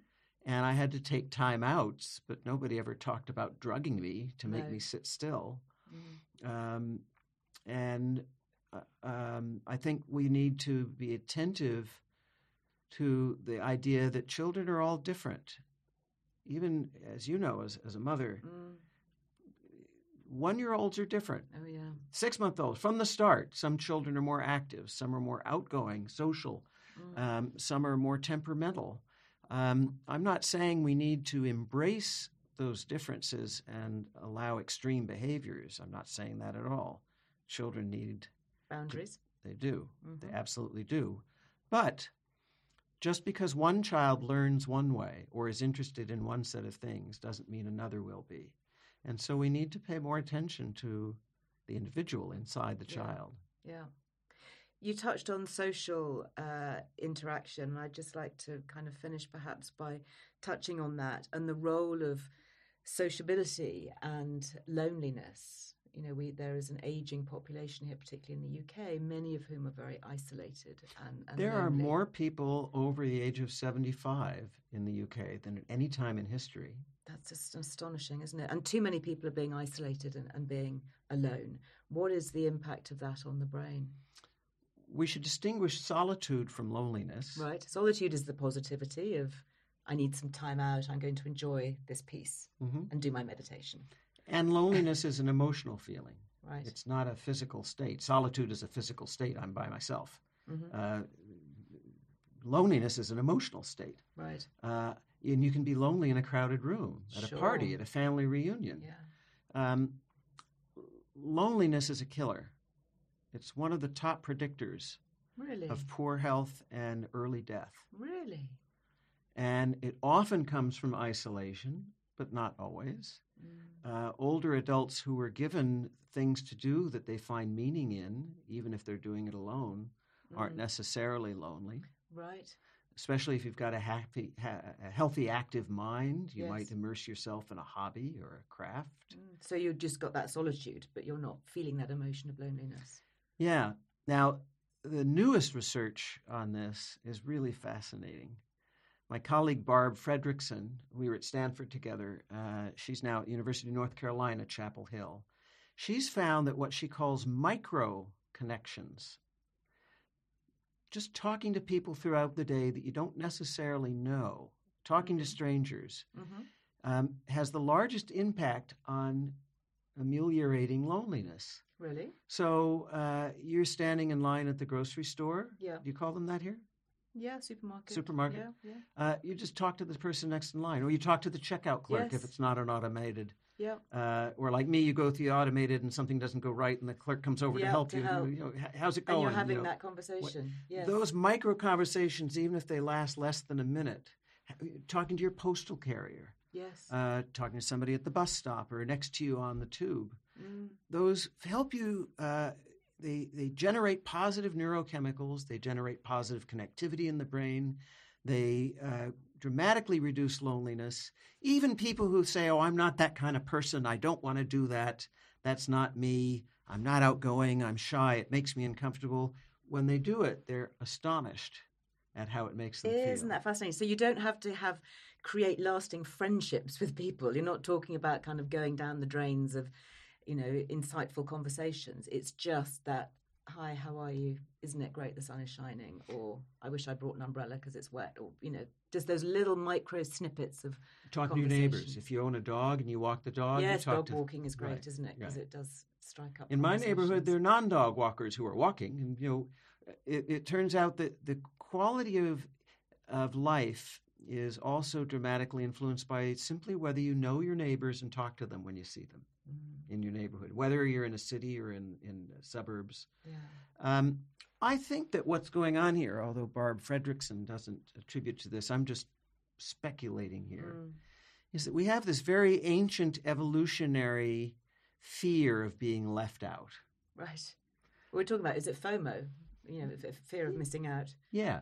And I had to take time outs, but nobody ever talked about drugging me to make me sit still. Mm-hmm. I think we need to be attentive to the idea that children are all different. Even, as you know, as a mother, 1-year-olds are different. Oh, yeah. 6-month-olds, from the start, some children are more active. Some are more outgoing, social. Mm. Some are more temperamental. I'm not saying we need to embrace those differences and allow extreme behaviors. I'm not saying that at all. Children need boundaries. They do. Mm-hmm. They absolutely do. But just because one child learns one way or is interested in one set of things doesn't mean another will be. And so we need to pay more attention to the individual inside the child. Yeah. You touched on social interaction, and I'd just like to kind of finish perhaps by touching on that and the role of sociability and loneliness. There is an aging population here, particularly in the UK, many of whom are very isolated. And there lonely. Are more people over the age of 75 in the UK than at any time in history. That's just astonishing, isn't it? And too many people are being isolated and being alone. What is the impact of that on the brain? we should distinguish solitude from loneliness. Right. Solitude is the positivity of, I need some time out, I'm going to enjoy this peace and do my meditation. And loneliness is an emotional feeling. Right. It's not a physical state. Solitude is a physical state. I'm by myself. Loneliness is an emotional state. Right. And you can be lonely in a crowded room, at a party, at a family reunion. Yeah. Loneliness is a killer. It's one of the top predictors of poor health and early death. Really? And it often comes from isolation, but not always. Older adults who are given things to do that they find meaning in, even if they're doing it alone, aren't necessarily lonely. Right. Especially if you've got a healthy, active mind, you might immerse yourself in a hobby or a craft. So you've just got that solitude, but you're not feeling that emotion of loneliness. Yeah. Now, the newest research on this is really fascinating. My colleague Barb Fredrickson, we were at Stanford together. She's now at University of North Carolina, Chapel Hill. She's found that what she calls micro connections, just talking to people throughout the day that you don't necessarily know, talking to strangers, has the largest impact on ameliorating loneliness. Really? So you're standing in line at the grocery store. Yeah. Do you call them that here? Yeah, supermarket. Yeah, yeah. You just talk to the person next in line, or you talk to the checkout clerk if it's not an automated. Yeah. Or like me, you go through the automated and something doesn't go right, and the clerk comes over to help you. You know, how's it going? And you're having that conversation. Yes. Those micro conversations, even if they last less than a minute, talking to your postal carrier. Yes. Talking to somebody at the bus stop or next to you on the tube. Those help you. They generate positive neurochemicals. They generate positive connectivity in the brain. They dramatically reduce loneliness. Even people who say, oh, I'm not that kind of person. I don't want to do that. That's not me. I'm not outgoing. I'm shy. It makes me uncomfortable. When they do it, they're astonished at how it makes them feel. Isn't that fascinating? So you don't have to create lasting friendships with people. You're not talking about kind of going down the drains of insightful conversations. It's just that, hi, how are you? Isn't it great the sun is shining? Or I wish I brought an umbrella because it's wet. Or, just those little micro snippets of talking to your neighbors. If you own a dog and you walk the dog, you talk to them. Dog walking is great, isn't it? Because it does strike up. In my neighborhood, there are non-dog walkers who are walking. And, it turns out that the quality of life is also dramatically influenced by simply whether you know your neighbors and talk to them when you see them. In your neighborhood, whether you're in a city or in suburbs. Yeah. I think that what's going on here, although Barb Fredrickson doesn't attribute to this, I'm just speculating here, is that we have this very ancient evolutionary fear of being left out. Right. We're talking about, is it FOMO? Fear of missing out. Yeah.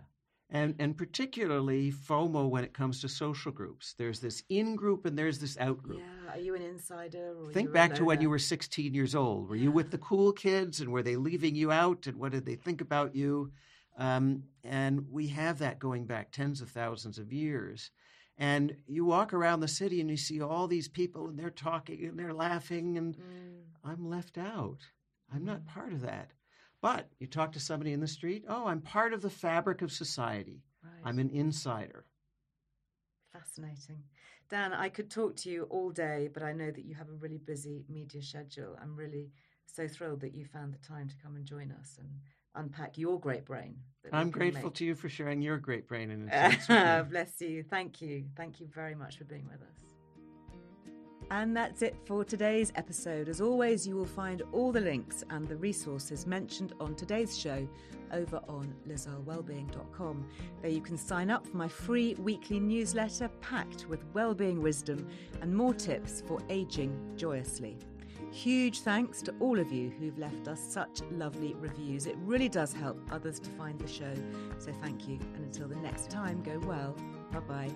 And particularly FOMO when it comes to social groups. There's this in-group and there's this out-group. Yeah, are you an insider? Or think back to when you were 16 years old. Were you with the cool kids and were they leaving you out and what did they think about you? And we have that going back tens of thousands of years. And you walk around the city and you see all these people and they're talking and they're laughing and I'm left out. I'm not part of that. But you talk to somebody in the street, oh, I'm part of the fabric of society. Right. I'm an insider. Fascinating. Dan, I could talk to you all day, but I know that you have a really busy media schedule. I'm really so thrilled that you found the time to come and join us and unpack your great brain. I'm grateful to you for sharing your great brain. Bless you. Thank you. Thank you very much for being with us. And that's it for today's episode. As always, you will find all the links and the resources mentioned on today's show over on lizearlewellbeing.com. There you can sign up for my free weekly newsletter packed with wellbeing wisdom and more tips for aging joyously. Huge thanks to all of you who've left us such lovely reviews. It really does help others to find the show. So thank you. And until the next time, go well. Bye-bye.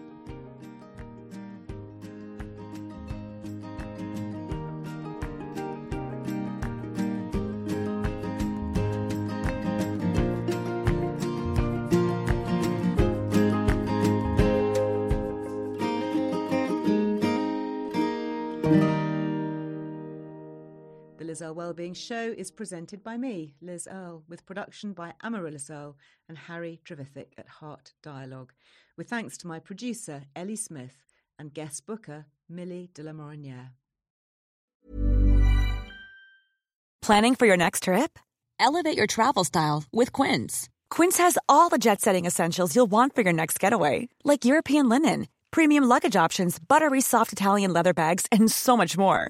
Liz Earle Wellbeing Show is presented by me, Liz Earle, with production by Amaryllis Earle and Harry Trevithick at Heart Dialogue, with thanks to my producer, Ellie Smith, and guest booker, Millie de la Morinière. Planning for your next trip? Elevate your travel style with Quince. Quince has all the jet-setting essentials you'll want for your next getaway, like European linen, premium luggage options, buttery soft Italian leather bags, and so much more.